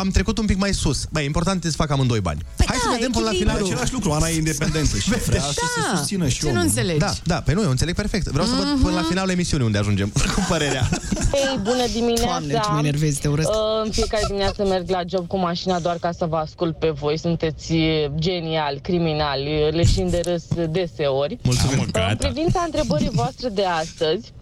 Am trecut un pic mai sus. Băi, important e să fac amândoi bani. Păi hai da, să vedem până la final. Același lucru, Ana e independentă și vrea da, să se susțină și omul. Ce nu înțelegi? Da, da, pe noi eu înțeleg perfect. Vreau mm-hmm. să văd până la finalul emisiunii unde ajungem, cu părerea. Ei, bună dimineața. Doamne, ce mă enervezi, te urăsc. În fiecare dimineață merg la job cu mașina doar ca să vă ascult pe voi. Sunteți geniali, criminali, leșini de râs deseori. Mulțumim. În privința întrebării voastre de astăzi,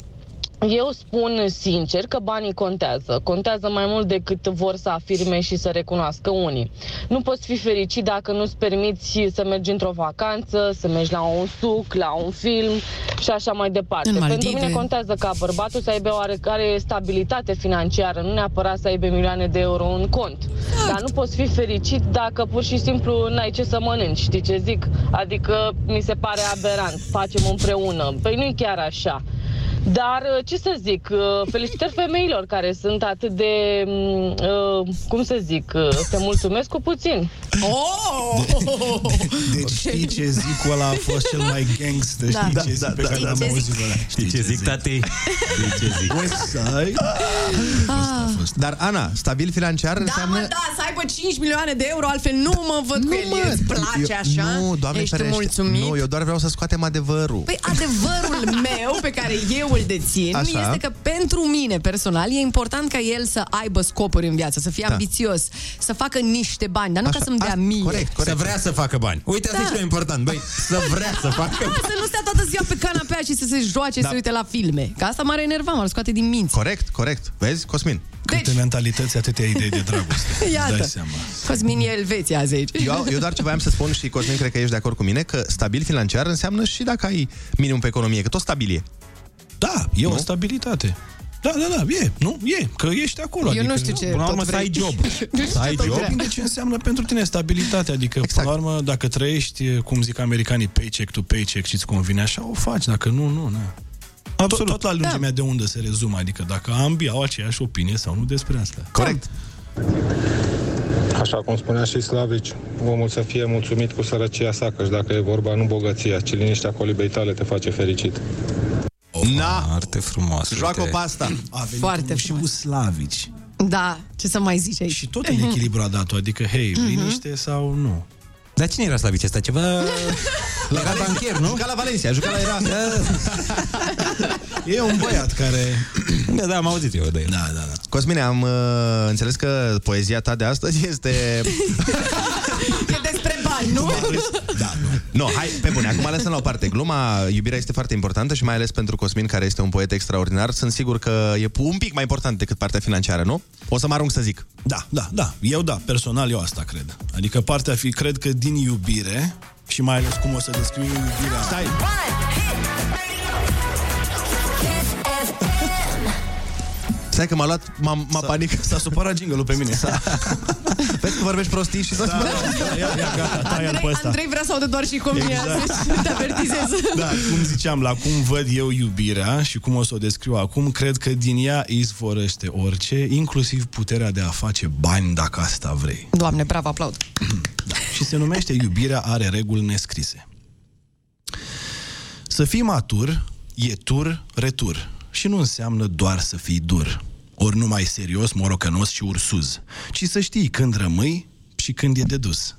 eu spun sincer că banii contează. Contează mai mult decât vor să afirme și să recunoască unii. Nu poți fi fericit dacă nu-ți permiți să mergi într-o vacanță, să mergi la un suc, la un film și așa mai departe. Pentru mine contează ca bărbatul să aibă oarecare stabilitate financiară, nu neapărat să aibă milioane de euro în cont. Dar nu poți fi fericit dacă pur și simplu n-ai ce să mănânci, știi ce zic? Adică mi se pare aberant, facem împreună. Păi nu-i chiar așa. Dar, ce să zic, felicitări femeilor care sunt atât de, cum să zic, se mulțumesc cu puțin. Oh! Deci de, de știi ce zicul ăla a fost cel mai gangster, da. Știi da, ce da, zic da, pe care da, am auzit ăla. Știi ce zic, tati? Știi ce zic? Westside. Dar, Ana, stabil financiar da, înseamnă... Da, da, să aibă cinci milioane de euro, altfel nu mă văd nu, că el îți place eu, așa. Nu, Doamne, ești ferește. Mulțumit. Nu, eu doar vreau să scoatem adevărul. Păi adevărul meu pe care eu îl dețin așa. Este că pentru mine personal e important ca el să aibă scopuri în viață, să fie da. ambițios, să facă niște bani, dar nu așa. Ca să-mi dea mie. Corect, corect. Să vrea să facă bani. Uite, asta da. E cel mai important, băi, să vrea să facă bani. Da, să nu stea toată ziua pe canapea și să se joace, da. Să uite la filme. Că asta m-ar enerva, m-ar scoate din minți. Corect, corect. Vezi, Cosmin? Câte deci... mentalități, atâtea idei de dragoste. Iată, Cosmin e Elveția azi aici. Eu, eu doar ce voiam să spun și Cosmin, cred că ești de acord cu mine, că stabil financiar înseamnă și dacă ai minimum pe economie, că tot stabil e. Da, e nu? O stabilitate. Da, da, da, e, nu? E, că ești acolo. Eu adică, nu știu ce până la urmă să ai job. Să ai job, depinde ce înseamnă pentru tine stabilitate. Adică, exact. Până la urmă, dacă trăiești, cum zic americanii, paycheck to paycheck și-ți convine așa, o faci, dacă nu, nu, na. Absolut. Tot, tot la lungimea da. de undă se rezumă, adică dacă ambii au aceeași opinie sau nu despre asta. Corect. Așa cum spunea și Slavici, omul să fie mulțumit cu sărăcia sa, căci dacă e vorba nu bogăția, ci liniștea colibei tale te face fericit. O, na, foarte frumoasă. Joacă pasta. A venit foarte și cu Slavici. Da, ce să mai zici aici? Și tot în echilibru a dat-o, adică, hei, liniște sau nu? Dar cine era Slavici ăsta? Ceva... La banchier, nu? Juca la Valencia, juca la era... E un băiat care... Da, da, am auzit eu de el. Da, da, da. Cosmine, am uh, înțeles că poezia ta de astăzi este... E despre bani, nu? Da, nu. No, hai, pe bune, acum lăsăm la o parte gluma, iubirea este foarte importantă și mai ales pentru Cosmin, care este un poet extraordinar. Sunt sigur că e un pic mai important decât partea financiară, nu? O să mă arunc să zic. Da, da, da. Eu da, personal eu asta cred. Adică partea fi, cred că din iubire și mai ales cum o să descriu iubirea. Stai! Stai că m-a luat, m-a, m-a panicat. S-a supărat jingle-ul pe mine. Vezi că vorbești prostii și toți... Da, da, ia, ia, gata, Andrei, pe ăsta. Andrei vrea să audă doar și comia, exact. Să te avertizez. Da, cum ziceam, la cum văd eu iubirea și cum o să o descriu acum, cred că din ea izvorăște orice, inclusiv puterea de a face bani dacă asta vrei. Doamne, bravo, aplaud. Da. Și se numește iubirea are reguli nescrise. Să fii matur e tur, retur. Și nu înseamnă doar să fii dur, ori numai serios, morocănos și ursuz, ci să știi când rămâi și când e de dus.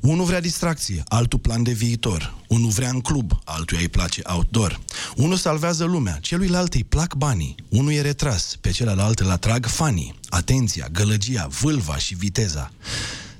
Unul vrea distracție, altul plan de viitor. Unul vrea în club, altuia îi place outdoor. Unul salvează lumea, celuilalt îi plac banii. Unul e retras, pe celălalt îl atrag fanii. Atenția, gălăgia, vâlva și viteza.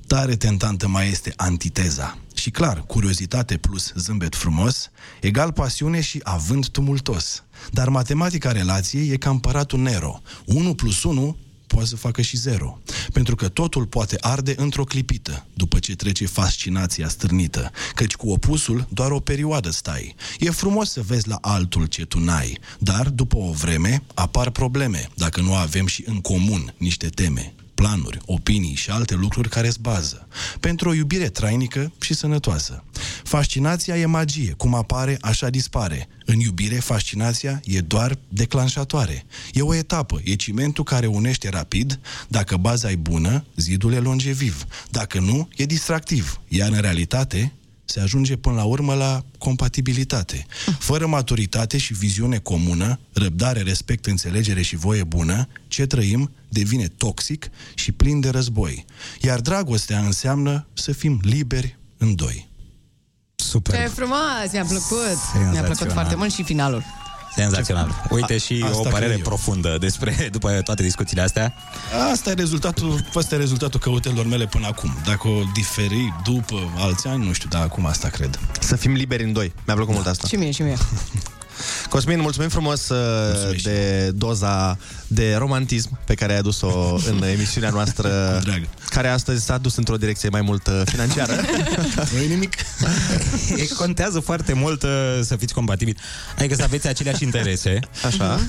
Tare tentantă mai este antiteza. Și clar, curiozitate plus zâmbet frumos, egal pasiune și avânt tumultos. Dar matematica relației e ca împăratul Nero. unu plus unu poate să facă și zero. Pentru că totul poate arde într-o clipită, după ce trece fascinația stârnită. Căci cu opusul doar o perioadă stai. E frumos să vezi la altul ce tu n-ai, dar după o vreme apar probleme, dacă nu avem și în comun niște teme, planuri, opinii și alte lucruri care-s bază, pentru o iubire trainică și sănătoasă. Fascinația e magie, cum apare, așa dispare. În iubire, fascinația e doar declanșatoare. E o etapă, e cimentul care unește rapid. Dacă baza e bună, zidul e longeviv. Dacă nu, e distractiv. Iar în realitate, se ajunge până la urmă la compatibilitate. Fără maturitate și viziune comună, răbdare, respect, înțelegere și voie bună, ce trăim devine toxic și plin de război. Iar dragostea înseamnă să fim liberi în doi. Super! Ce frumos! Mi-a plăcut! Mi-a plăcut foarte mult și finalul. Senzațional. Uite și asta o parere profundă despre, după toate discuțiile astea. Asta e rezultatul, ăsta e rezultatul căutărilor mele până acum. Dacă o diferi după alți ani, nu știu, dar acum asta cred. Să fim liberi în doi. Mi-a plăcut da. mult asta. Și mie, și mie. Cosmin, mulțumim frumos mulțumim de doza de romantism pe care ai adus-o în emisiunea noastră, care astăzi s-a dus într-o direcție mai mult financiară. Nu-i nimic. E, contează foarte mult să fiți compatibili. Adică să aveți aceleași interese. Așa.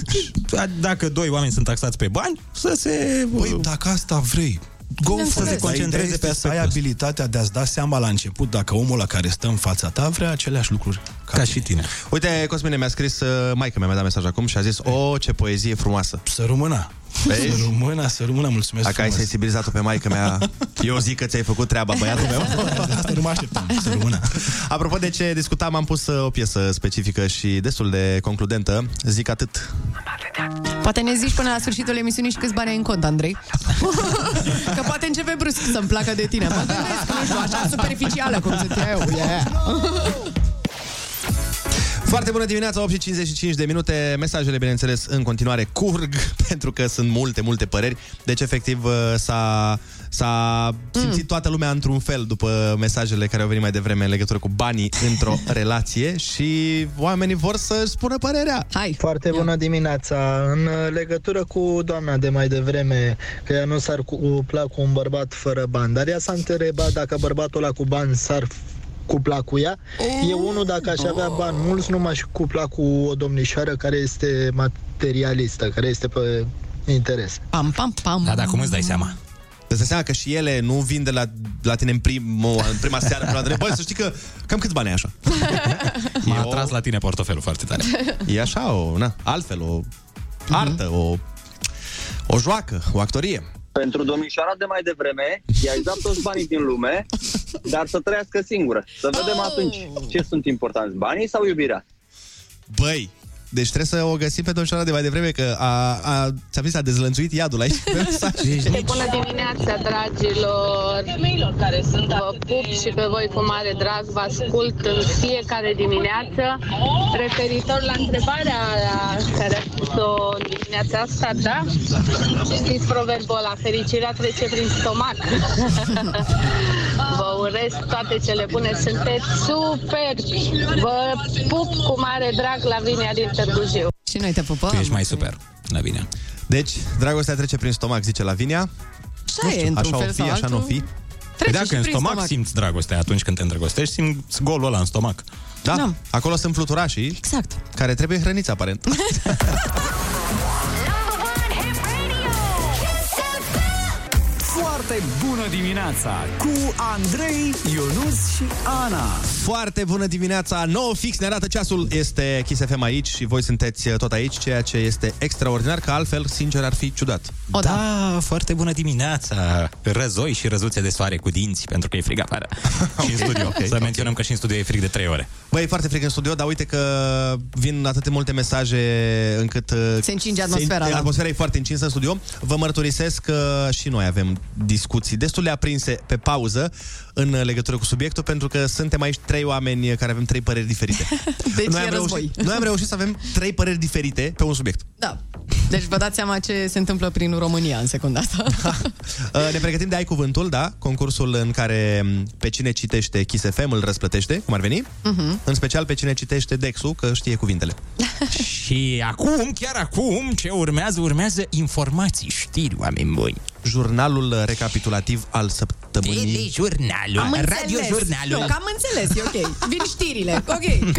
Dacă doi oameni sunt taxați pe bani, să se... Băi, dacă asta vrei... Go să se concentreze pe asta. Ai abilitatea de a-ți da seama la început dacă omul la care stă în fața ta vrea aceleași lucruri ca, ca și tine. Uite, Cosmine, mi-a scris maică mea, mi-a dat mesaj acum și a zis: o, ce poezie frumoasă. Să rămână. Să rămână, să rămână, mulțumesc. Dacă ai sensibilizat-o pe maică mea, eu zic că ți-ai făcut treaba, băiatul meu. Asta nu mă așteptam, să rămână. Apropo de ce discutam, am pus o piesă specifică și destul de concludentă. Zic atât. Poate ne zici până la sfârșitul emisiunii și câți bani ai în cont, Andrei? Că poate începe brusc să-mi placă de tine. Mă gândesc, nu știu, așa superficială cum sunt eu. Yeah. Foarte bună dimineața, opt și cincizeci și cinci de minute. Mesajele, bineînțeles, în continuare curg, pentru că sunt multe, multe păreri. Deci, efectiv, s-a, s-a mm. simțit toată lumea într-un fel după mesajele care au venit mai devreme în legătură cu banii într-o relație și oamenii vor să spună părerea. Hai. Foarte bună dimineața. În legătură cu doamna de mai devreme, că ea nu s-ar cupla cu un bărbat fără bani, dar ea s-a întrebat dacă bărbatul ăla cu bani s-ar cupla cu ea. E unul, dacă aș avea bani mulți, nu m-aș cupla cu o domnișoară care este mat- materialistă, care este pe interes. Pam, pam, pam. Da, da, cum îți dai seama? Îți dai seama că și ele nu vin de la, la tine în, prim, în prima seară până la tine. Băi, să știi că cam câți bani e așa. M-a eu... atras la tine portofelul foarte tare. E așa, o, na, altfel, o uh-huh. artă, o, o joacă, o actorie. Pentru domnișoara de mai devreme, i-ai dat toți banii din lume, dar să trăiască singură. Să vedem atunci ce sunt importanți, banii sau iubirea? Băi, deci trebuie să o găsim pe domnișoara de mai devreme, că a, a, ți-am zis, a dezlănțuit iadul aici. Bună dimineața, dragilor! Femeilor care sunt, vă pup și pe voi cu mare drag, vă ascult în fiecare dimineață. Referitor la întrebarea care a pus-o dimineața asta, da? Știți proverbul ăla, fericirea trece prin stomac. Vă urez toate cele bune, sunteți superbi! Vă pup cu mare drag, Lavinia din Târgu Jiu. Și noi te pupăm. Tu ești mai super, Lavinia. Deci, dragostea trece prin stomac, zice Lavinia. Nu știu, așa o fi, așa nu o fi. Dacă în stomac simți dragostea, atunci când te îndrăgostești, simți golul ăla în stomac. Da, da. Acolo sunt fluturașii, exact, care trebuie hrăniți, aparent. Foarte bună dimineața cu Andrei, Ionuț și Ana. Foarte bună dimineața, nouă fix ne arată ceasul. Este Kiss F M aici și voi sunteți tot aici, ceea ce este extraordinar, că altfel, sincer, ar fi ciudat. O, da, da, foarte bună dimineața. Răzoi și răzuțe de soare cu dinți, pentru că e frig afară. Și în studio. Okay. Să menționăm că și în studio e frig de trei ore. Băi, e foarte frig în studio, dar uite că vin atât de multe mesaje încât se încinge atmosfera. Se... Atmosfera e foarte încinsă în studio. Vă mărturisesc că și noi avem discuții destul de aprinse pe pauză în legătură cu subiectul, pentru că suntem aici trei oameni care avem trei păreri diferite. Deci noi, am reușit, noi am reușit să avem trei păreri diferite pe un subiect. Da. Deci vă dați seama ce se întâmplă prin România în secunda asta. Da. Ne pregătim de Ai Cuvântul, da? Concursul în care pe cine citește Kiss F M îl răsplătește, cum ar veni. Uh-huh. În special pe cine citește Dexu, că știe cuvintele. Și acum, chiar acum, ce urmează? Urmează informații, știri, oameni buni. Jurnalul recapitulativ al săptămânii. Telejurnalul, radiojurnalul. Nu, că am înțeles, e ok. Vin știrile, ok.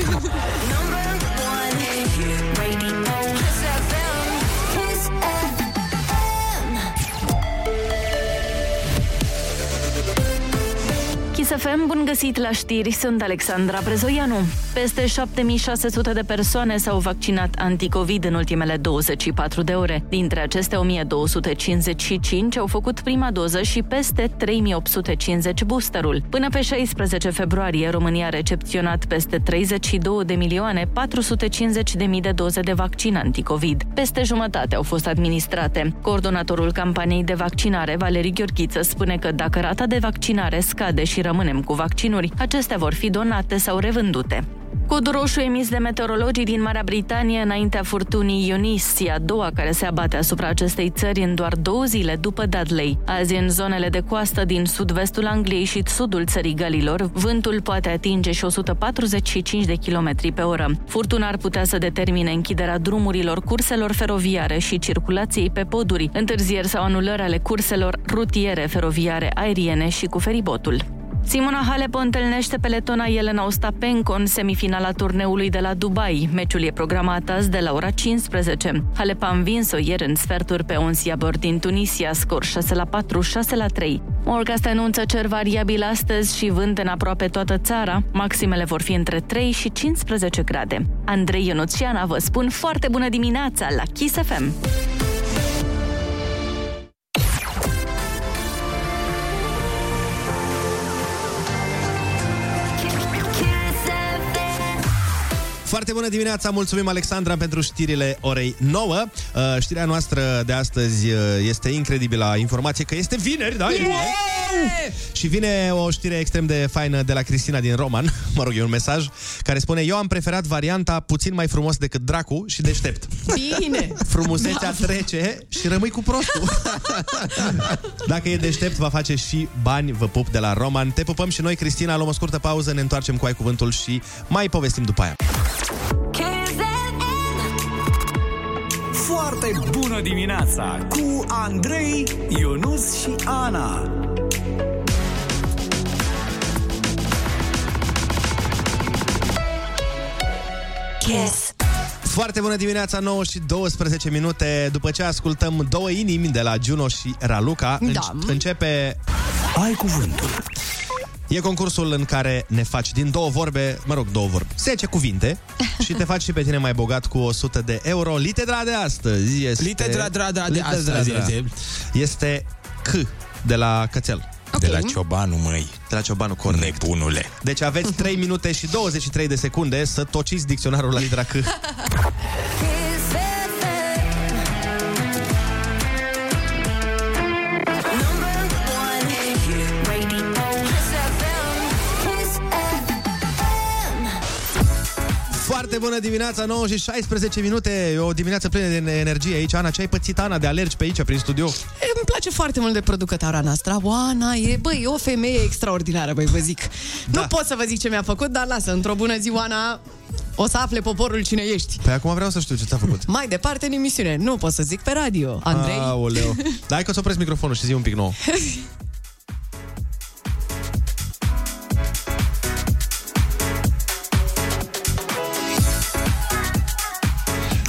Kiss F M, bun găsit la știri, sunt Alexandra Prezoianu. Peste șapte mii șase sute de persoane s-au vaccinat anticovid în ultimele douăzeci și patru de ore. Dintre acestea, o mie două sute cincizeci și cinci au făcut prima doză și peste trei mii opt sute cincizeci boosterul. Până pe șaisprezece februarie, România a recepționat peste treizeci și două de milioane patru sute cincizeci de mii de doze de vaccin anticovid. Peste jumătate au fost administrate. Coordonatorul campaniei de vaccinare, Valeriu Gheorghiță, spune că dacă rata de vaccinare scade și rămânem cu vaccinuri, acestea vor fi donate sau revândute. Cod roșu emis de meteorologii din Marea Britanie înaintea furtunii Eunice, a doua care se abate asupra acestei țări în doar două zile după Dudley. Azi, în zonele de coastă din sud-vestul Angliei și sudul țării Galilor, vântul poate atinge și o sută patruzeci și cinci de kilometri pe oră. Furtuna ar putea să determine închiderea drumurilor, curselor feroviare și circulației pe poduri, întârzieri sau anulări ale curselor rutiere, feroviare, aeriene și cu feribotul. Simona Halep întâlnește pe letona Elena Osta în semifinala turneului de la Dubai. Meciul e programat azi de la ora cincisprezece. Halep a învins-o ieri în sferturi pe Ons Jabeur din Tunisia, scor șase la patru, șase la trei. Morgast anunță cer variabil astăzi și vânt în aproape toată țara. Maximele vor fi între trei și cincisprezece grade. Andrei, Ionuț și Ana vă spun foarte bună dimineața la Kiss F M! Foarte bună dimineața, mulțumim Alexandra pentru știrile orei nouă. Uh, știrea noastră de astăzi este incredibilă, informație că este vineri, da? Yeah! Și vine o știre extrem de faină de la Cristina din Roman, mă rog, e un mesaj, care spune: eu am preferat varianta puțin mai frumos decât dracu și deștept. Bine! Frumusețea trece și rămâi cu prostul. Dacă e deștept, va face și bani, vă pup de la Roman. Te pupăm și noi, Cristina, luăm o scurtă pauză, ne întoarcem cu Ai Cuvântul și mai povestim după aia. Foarte bună dimineața cu Andrei, Ionuț și Ana. Kiss. Foarte bună dimineața, nouă și douăsprezece minute. După ce ascultăm Două inimi de la Juno și Raluca, da. Începe Ai cuvântul. E concursul în care ne faci din două vorbe, mă rog, două vorbe, zece cuvinte și te faci și pe tine mai bogat cu o sută de euro. Litera de astăzi este... Litera de, de, de astăzi este... este C de la Cățel. Okay. De la Ciobanu, măi. De la Ciobanu, corect. Nebunule. Deci aveți trei minute și douăzeci și trei de secunde să tociți dicționarul la litera C. Foarte bună dimineața, nouă și șaisprezece minute. E o dimineață plină de energie aici. Ana, ce ai pățit, Ana, de alergi pe aici, prin studio? E, îmi place foarte mult de producătoarea noastră. Oana e, băi, e o femeie extraordinară, băi, vă zic. Da. Nu pot să vă zic ce mi-a făcut, dar lasă, într-o bună zi, Oana, o să afle poporul cine ești. Păi acum vreau să știu ce ți-a făcut. Mai departe în emisiune, nu pot să zic pe radio, Andrei. Aoleu. Dar hai că o să opresc microfonul și zi un pic nou.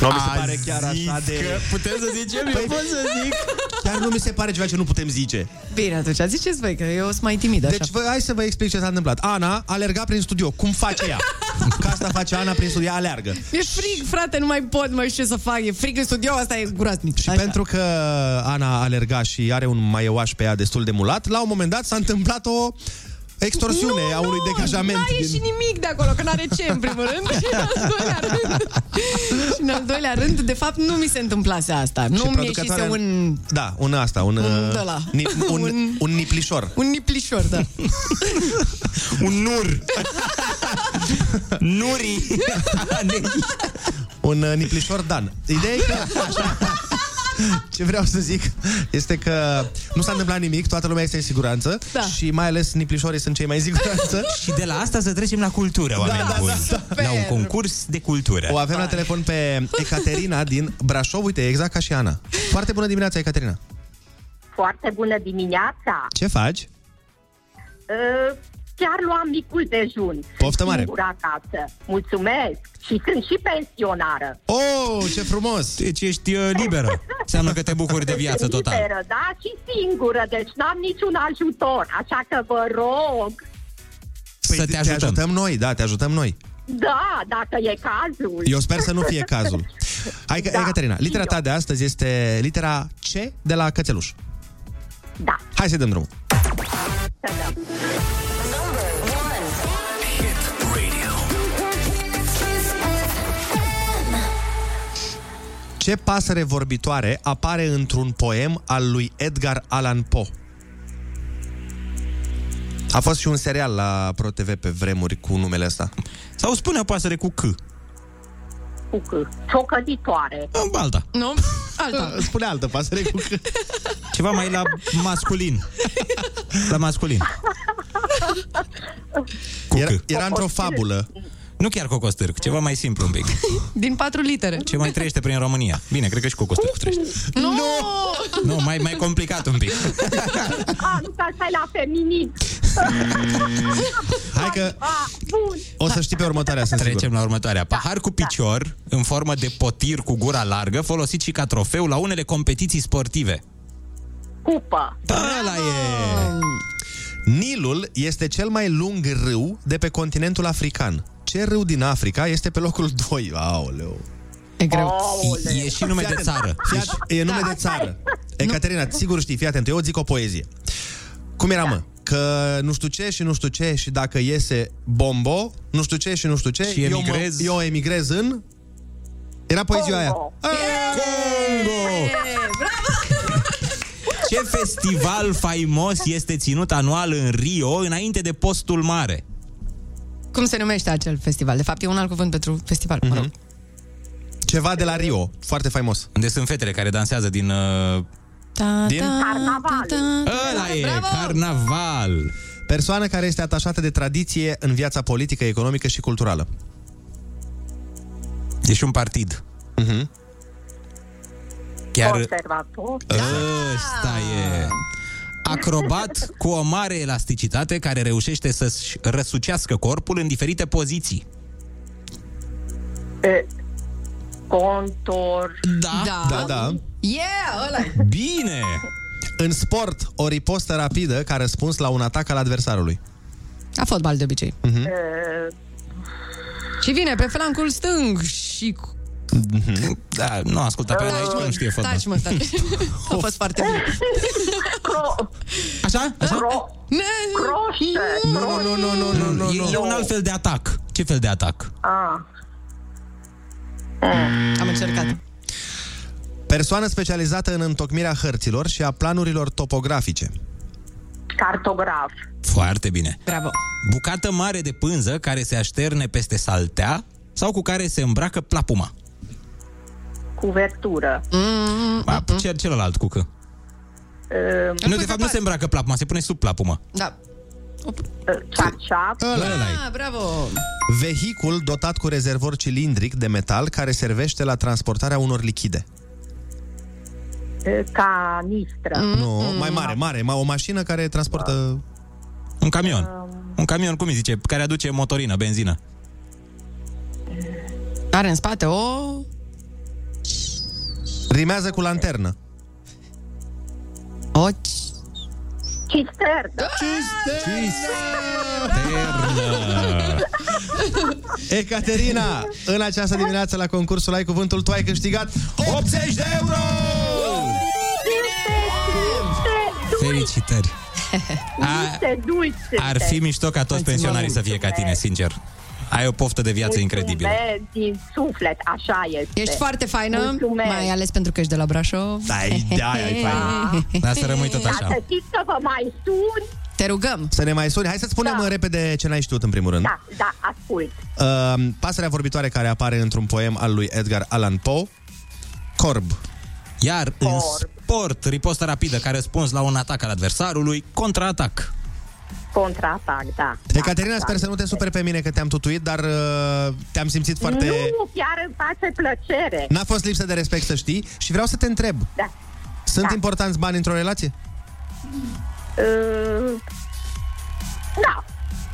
Nu mi se pare chiar așa de... Putem să zicem? Păi... Eu pot să zic. Chiar nu mi se pare ceva ce nu putem zice. Bine, atunci ziceți voi, că eu sunt mai timid așa. Deci vă, hai să vă explic ce s-a întâmplat. Ana alerga prin studio. Cum face ea? Că asta face Ana prin studio, ea alergă. Mi-e frig, frate, nu mai pot, mai știu ce să fac. E frig în studio, asta e groaznic. Și așa. Pentru că Ana alerga și are un maioaș pe ea destul de mulat, la un moment dat s-a întâmplat o... extorsiune nu, a unui nu, decajament. Nu, n-a ieșit din... nimic de acolo, că n-are ce, în primul rând, și în al doilea rând. Și în al doilea rând, de fapt, nu mi se întâmplase asta. Nu mi ieșise un... Da, un asta, un... Un ăla. Ni, un, un... un niplișor. Un niplișor, da. Un nur. Nuri. Un niplișor Dan. Ideea e că... Așa. Ce vreau să zic este că nu s-a întâmplat nimic, toată lumea este în siguranță, da. Și mai ales niplișorii sunt cei mai în siguranță. Și de la asta să trecem la cultură, oameni da, buni, da, la un concurs de cultură. O avem la telefon pe Ecaterina din Brașov, uite, exact ca și Ana. Foarte bună dimineața, Ecaterina. Foarte bună dimineața. Ce faci? Uh, chiar luam micul dejun. Poftă mare. Acasă. Mulțumesc. Și sunt și pensionară. Oh, ce frumos! Deci ești uh, liberă. Înseamnă că te bucuri de viață total. Liberă, da? Și singură, deci n-am niciun ajutor. Așa că vă rog... Păi să te ajutăm. Te ajutăm noi, da, te ajutăm noi. Da, dacă e cazul. Eu sper să nu fie cazul. Hai, da, Ecaterina, litera ta de astăzi este litera C de la Cățeluș. Da. Hai să-i dăm drumul. Să dăm. Ce pasăre vorbitoare apare într-un poem al lui Edgar Allan Poe? A fost și un serial la ProTV pe vremuri cu numele ăsta. Sau spune o pasăre cu C. Cu C. Ciocăzitoare. Alta. Nu? Alta. Spune altă pasăre cu C. Ceva mai la masculin. La masculin. Cu era era într-o fabulă. Nu chiar Cocostârc, ceva mai simplu un pic. Din patru litere. Ce mai trăiește prin România? Bine, cred că și Cocostârcu trăiește. Nu! No! Nu, no, mai, mai complicat un pic. A, nu, stai la feminin. Hai că... A, bun. O să știi pe următoarea, sunt Trecem sigur. la următoarea. Pahar cu picior, în formă de potir cu gura largă, folosit și ca trofeu la unele competiții sportive. Cupă. Ăla e! Nilul este cel mai lung râu de pe continentul african. Ce râu din Africa este pe locul doi? Aoleu. E greu. Aoleu. E și nume de țară. E nume da. de țară. Ecaterina, sigur știi, fii atent, eu zic o poezie. Cum era, da. mă? Că nu știu ce și nu știu ce și dacă iese bombo, nu știu ce și nu știu ce, și eu, emigrez. Mă, eu emigrez în... Era poezia aia. Congo! Ce festival faimos este ținut anual în Rio înainte de postul mare? Cum se numește acel festival? De fapt, e un alt cuvânt pentru festival. Mm-hmm. Mă rog. Ceva de la Rio, foarte faimos. Unde sunt fetele care dansează din... Uh, ta, din... Ta, carnaval. Ta, ta, ta. Ăla e, bravo! Carnaval. Persoană care este atașată de tradiție în viața politică, economică și culturală. E și un partid. Mm-hmm. Chiar... Conservator. Ăsta e... Acrobat cu o mare elasticitate care reușește să-și răsucească corpul în diferite poziții. E, Contor. Da, da, da, da. Yeah, ăla. Bine. În sport, o ripostă rapidă ca răspuns la un atac al adversarului. A fotbal de obicei. Uh-huh. E... Și vine pe flancul stâng și... Da, nu ascultă pe aici, nu știe fotbal. Taci, mă, taci. A fost foarte bine. Așa? Așa? Nu, nu, nu, nu, nu, nu. E un alt fel de atac. Ce fel de atac? Am încercat. Persoană specializată în întocmirea hărților și a planurilor topografice. Cartograf. Foarte bine. Bravo. Bucată mare de pânză care se așterne peste saltea sau cu care se îmbracă plapuma. Cuvertură. Mm, ba, uh-huh. Cer celălalt, cucă. Uh, nu, de fapt nu se îmbracă plapuma, se pune sub plapuma. Da. Ceap-ceap. Ah, bravo. Vehicul dotat cu rezervor cilindric de metal care servește la transportarea unor lichide. Canistră. Mm, nu, mm, mai mare, mare. O mașină care transportă... Uh, un camion. Uh, un camion, cum îi zice? Care aduce motorină, benzină. Are în spate o... Rimează cu lanternă. O... Cisternă. Cisternă. Ecaterina, în această dimineață la concursul Ai Cuvântul Tu ai câștigat optzeci de euro! Felicitări! A, ar fi mișto ca toți pensionarii să fie ca tine, sincer. Ai o poftă de viață incredibilă. Din suflet, așa este. Ești foarte faină, mulțumesc. Mai ales pentru că ești de la Brașov. Dai, dai, ai faină. Dar să rămâi tot așa. Să știți că vă mai sun. Te rugăm. Să ne mai suni. Hai să-ți spunem da. repede ce n-ai știut, în primul rând. Da, da, ascult. Uh, pasărea vorbitoare care apare într-un poem al lui Edgar Allan Poe. Corb. Iar Corb. În sport, ripostă rapidă care răspuns la un atac al adversarului, contraatac. Contraatac, da. Ecaterina, da, sper da, să nu te superi pe mine că te-am tutuit, dar uh, te-am simțit foarte... Nu, chiar îmi face plăcere. N-a fost lipsă de respect, să știi. Și vreau să te întreb. Da. Sunt da. importanți bani într-o relație? Uh, da.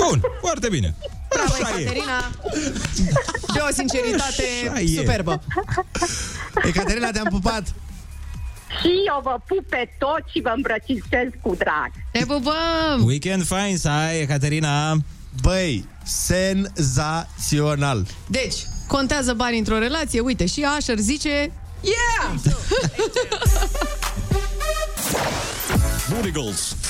Bun, foarte bine. Bravo, Ecaterina. De o sinceritate așa superbă. E. Ecaterina, te-am pupat. Și eu vă pup pe tot și vă îmbrățișez cu drag. Te pupăm! Weekend fain să ai, Ecaterina! Băi, senzațional! Deci, contează bani într-o relație, uite, și Asher zice... Yeah!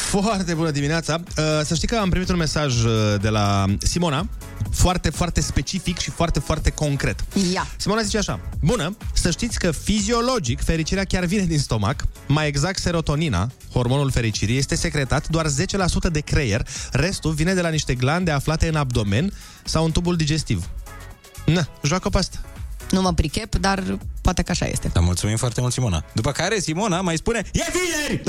Foarte bună dimineața! Să știi că am primit un mesaj de la Simona, foarte, foarte specific și foarte, foarte concret. Ia. Simona zice așa: bună, să știți că fiziologic fericirea chiar vine din stomac. Mai exact, serotonina, hormonul fericirii, este secretat doar zece la sută de creier. Restul vine de la niște glande aflate în abdomen sau în tubul digestiv. Na, joacă pe asta. Nu mă prichep, dar poate că așa este. Da, mulțumim foarte mult, Simona. După care Simona mai spune: e vineri!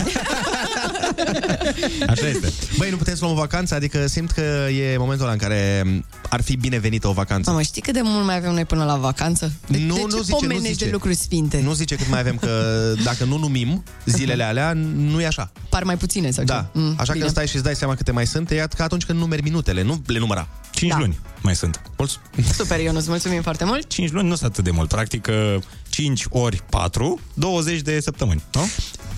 Așa este. Băi, nu puteți lua o vacanță? Adică simt că e momentul ăla în care ar fi binevenită o vacanță. Mamă, știi cât de mult mai avem noi până la vacanță? De, nu, de ce nu zice, pomenești nu zice. De lucruri sfinte? Nu zice cât mai avem, că dacă nu numim zilele alea, nu e așa. Par mai puține, sau ce? Da, mm, așa bine. Că stai și îți dai seama câte mai sunt. E ca atunci când numeri minutele, nu le număra. cinci da. luni mai sunt. Mulț- Super, Ionuț, mulțumim foarte mult. cinci luni nu sunt atât de mult. Practic, cinci ori patru, douăzeci de săptămâni, nu?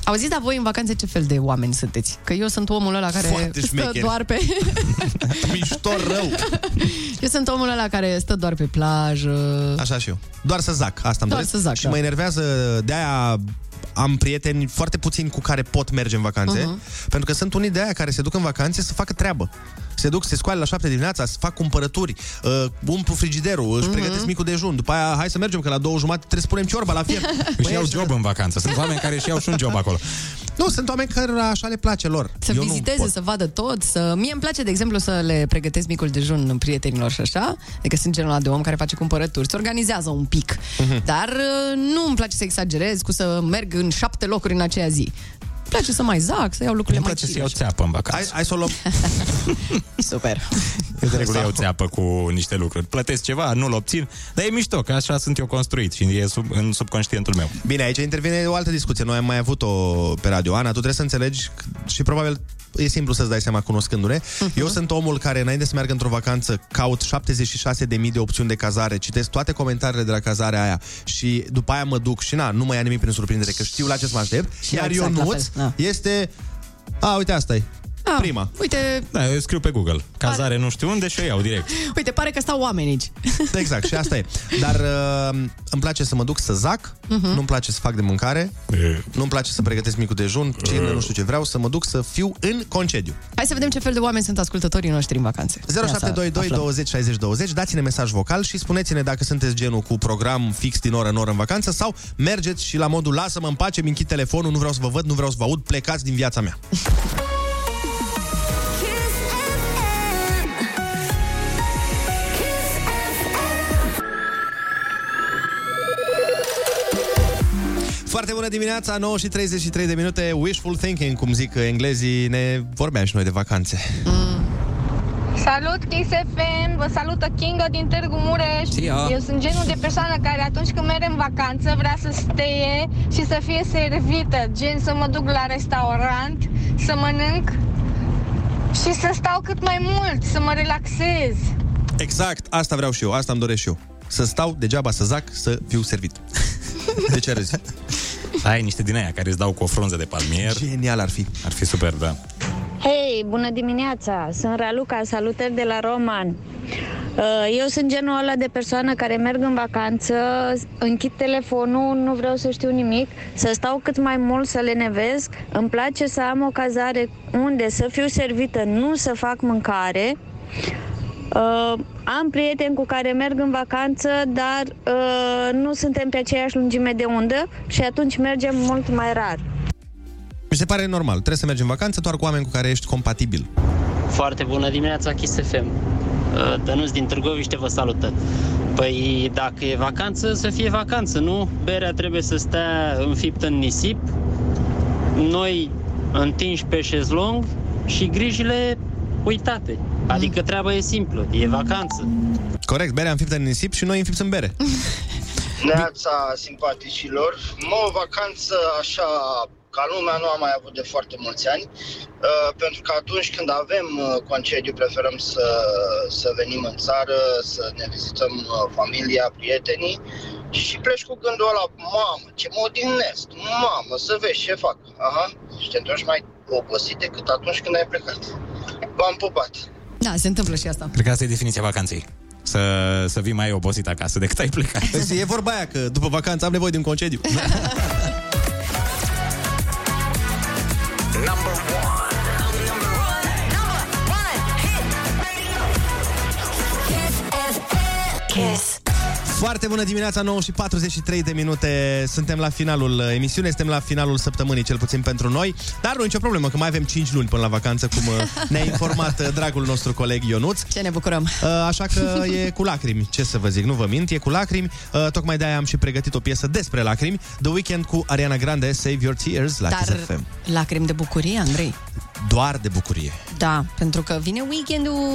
Auziți, dar voi în vacanțe ce fel de oameni sunteți? Că eu sunt omul ăla care Foarte stă șmecher. doar pe... Mișto rău! Eu sunt omul ăla care stă doar pe plajă. Așa și eu. Doar să zac, asta îmi doresc. Și da. mă enervează, de-aia am prieteni foarte puțini cu care pot merge în vacanțe, uh-huh. pentru că sunt unii de aia care se duc în vacanțe să facă treabă. Se duc, se scoală la șapte dimineața, să fac cumpărături, uh, umplu frigiderul, își uh-huh. pregătesc micul dejun. După aia, hai să mergem, că la două jumate trebuie să punem ciorba la fiert. Își iau job în vacanță. Sunt oameni care își iau și un job acolo. Nu, sunt oameni care așa le place lor. Să Eu viziteze, să vadă tot. Să... Mie îmi place, de exemplu, să le pregătesc micul dejun în prietenilor și așa. Adică sunt genul ăla de om care face cumpărături. Se organizează un pic. Uh-huh. Dar nu îmi place să exagerez, cu să merg în șapte locuri în aceea zi. Îmi place să mai zac, să iau lucrurile mai cine. Îmi place să iau țeapă în vacanță. Hai să o luăm. Super. Eu de regulă iau țeapă cu niște lucruri. Plătesc ceva, nu-l obțin, dar e mișto, că așa sunt eu construit și e sub, în subconștientul meu. Bine, aici intervine o altă discuție. Noi am mai avut-o pe radio. Ana, tu trebuie să înțelegi și probabil e simplu să-ți dai seama cunoscându-ne. Uh-huh. Eu sunt omul care, înainte să meargă într-o vacanță, caut șaptezeci și șase de mii de opțiuni de cazare, citesc toate comentariile de la cazarea aia și după aia mă duc și na, nu mai ia nimic prin surprindere, că știu la ce să mă aștept. Și iar exact Ionuț este... A, uite, asta e. Ah, prima. Uite... Da, eu scriu pe Google. Cazare pare... nu știu unde și eu iau direct. Uite, pare că stau oameni aici. Exact, și asta e. Dar uh, îmi place să mă duc să zac, uh-huh. nu-mi place să fac de mâncare, uh. nu-mi place să pregătesc micul dejun, uh. cine nu știu ce, vreau să mă duc să fiu în concediu. Hai să vedem ce fel de oameni sunt ascultătorii noștri în vacanțe. zero șapte doi doi, douăzeci, șaizeci, douăzeci, dați-ne mesaj vocal și spuneți-ne dacă sunteți genul cu program fix din oră în oră în vacanță sau mergeți și la modul lasă-mă în pace, mi-nchid telefonul, nu vreau să vă văd, nu vreau să vă aud, plecați din viața mea. Foarte bună dimineața, nouă și treizeci și trei de minute, wishful thinking, cum zic englezii, ne vorbeam și noi de vacanțe. Mm. Salut, Kiss F M, vă salută Kinga din Târgu Mureș. Sia. Eu sunt genul de persoană care atunci când merg în vacanță vrea să steie și să fie servită, gen să mă duc la restaurant, să mănânc și să stau cât mai mult, să mă relaxez. Exact, asta vreau și eu, asta îmi doresc și eu. Să stau degeaba, să zac, să fiu servit. De ce râzi? Ai niște din aia care îți dau cu o frunză de palmier. Genial ar fi. Ar fi super, da. Hei, bună dimineața! Sunt Raluca, salutări de la Roman. Eu sunt genul ăla de persoană care merg în vacanță, închid telefonul, nu vreau să știu nimic, să stau cât mai mult, să lenevesc. Îmi place să am o cazare unde să fiu servită, nu să fac mâncare. Uh, am prieteni cu care merg în vacanță, dar uh, nu suntem pe aceeași lungime de undă și atunci mergem mult mai rar. Mi se pare normal, trebuie să mergi în vacanță doar cu oameni cu care ești compatibil. Foarte bună dimineața, Kiss F M. uh, Dănuț din Târgoviște vă salută. Păi dacă e vacanță, să fie vacanță, nu? Berea trebuie să stea înfiptă în nisip, noi întinși pe șezlong și grijile uitate. Adică treaba e simplă, e vacanță. Corect, berea înfiptă în nisip și noi înfipți în bere. Neața simpaticilor. Mă, o vacanță așa ca lumea nu am mai avut de foarte mulți ani, uh, pentru că atunci când avem concediu preferăm să, să venim în țară, să ne vizităm familia, prietenii și pleci cu gândul ăla, mamă, ce mă odihnesc, mamă, să vezi ce fac. Aha, și te întorci mai obosit decât atunci când ai plecat. V-am pupat. Da, se întâmplă și asta. Cred că asta e definiția vacanței. Să, să vii mai obosit acasă decât ai plecat. E vorba aia că după vacanță am nevoie de un concediu. Foarte bună dimineața, nouă și patruzeci și trei de minute. Suntem la finalul emisiunii, suntem la finalul săptămânii, cel puțin pentru noi. Dar nu e nicio problemă, că mai avem cinci luni până la vacanță, cum ne-a informat dragul nostru coleg Ionuț. Ce ne bucurăm! Așa că e cu lacrimi, ce să vă zic, nu vă mint, e cu lacrimi. Tocmai de-aia am și pregătit o piesă despre lacrimi, The Weeknd cu Ariana Grande, Save Your Tears, la Kiss F M. Lacrimi de bucurie, Andrei? Doar de bucurie. Da, pentru că vine weekendul...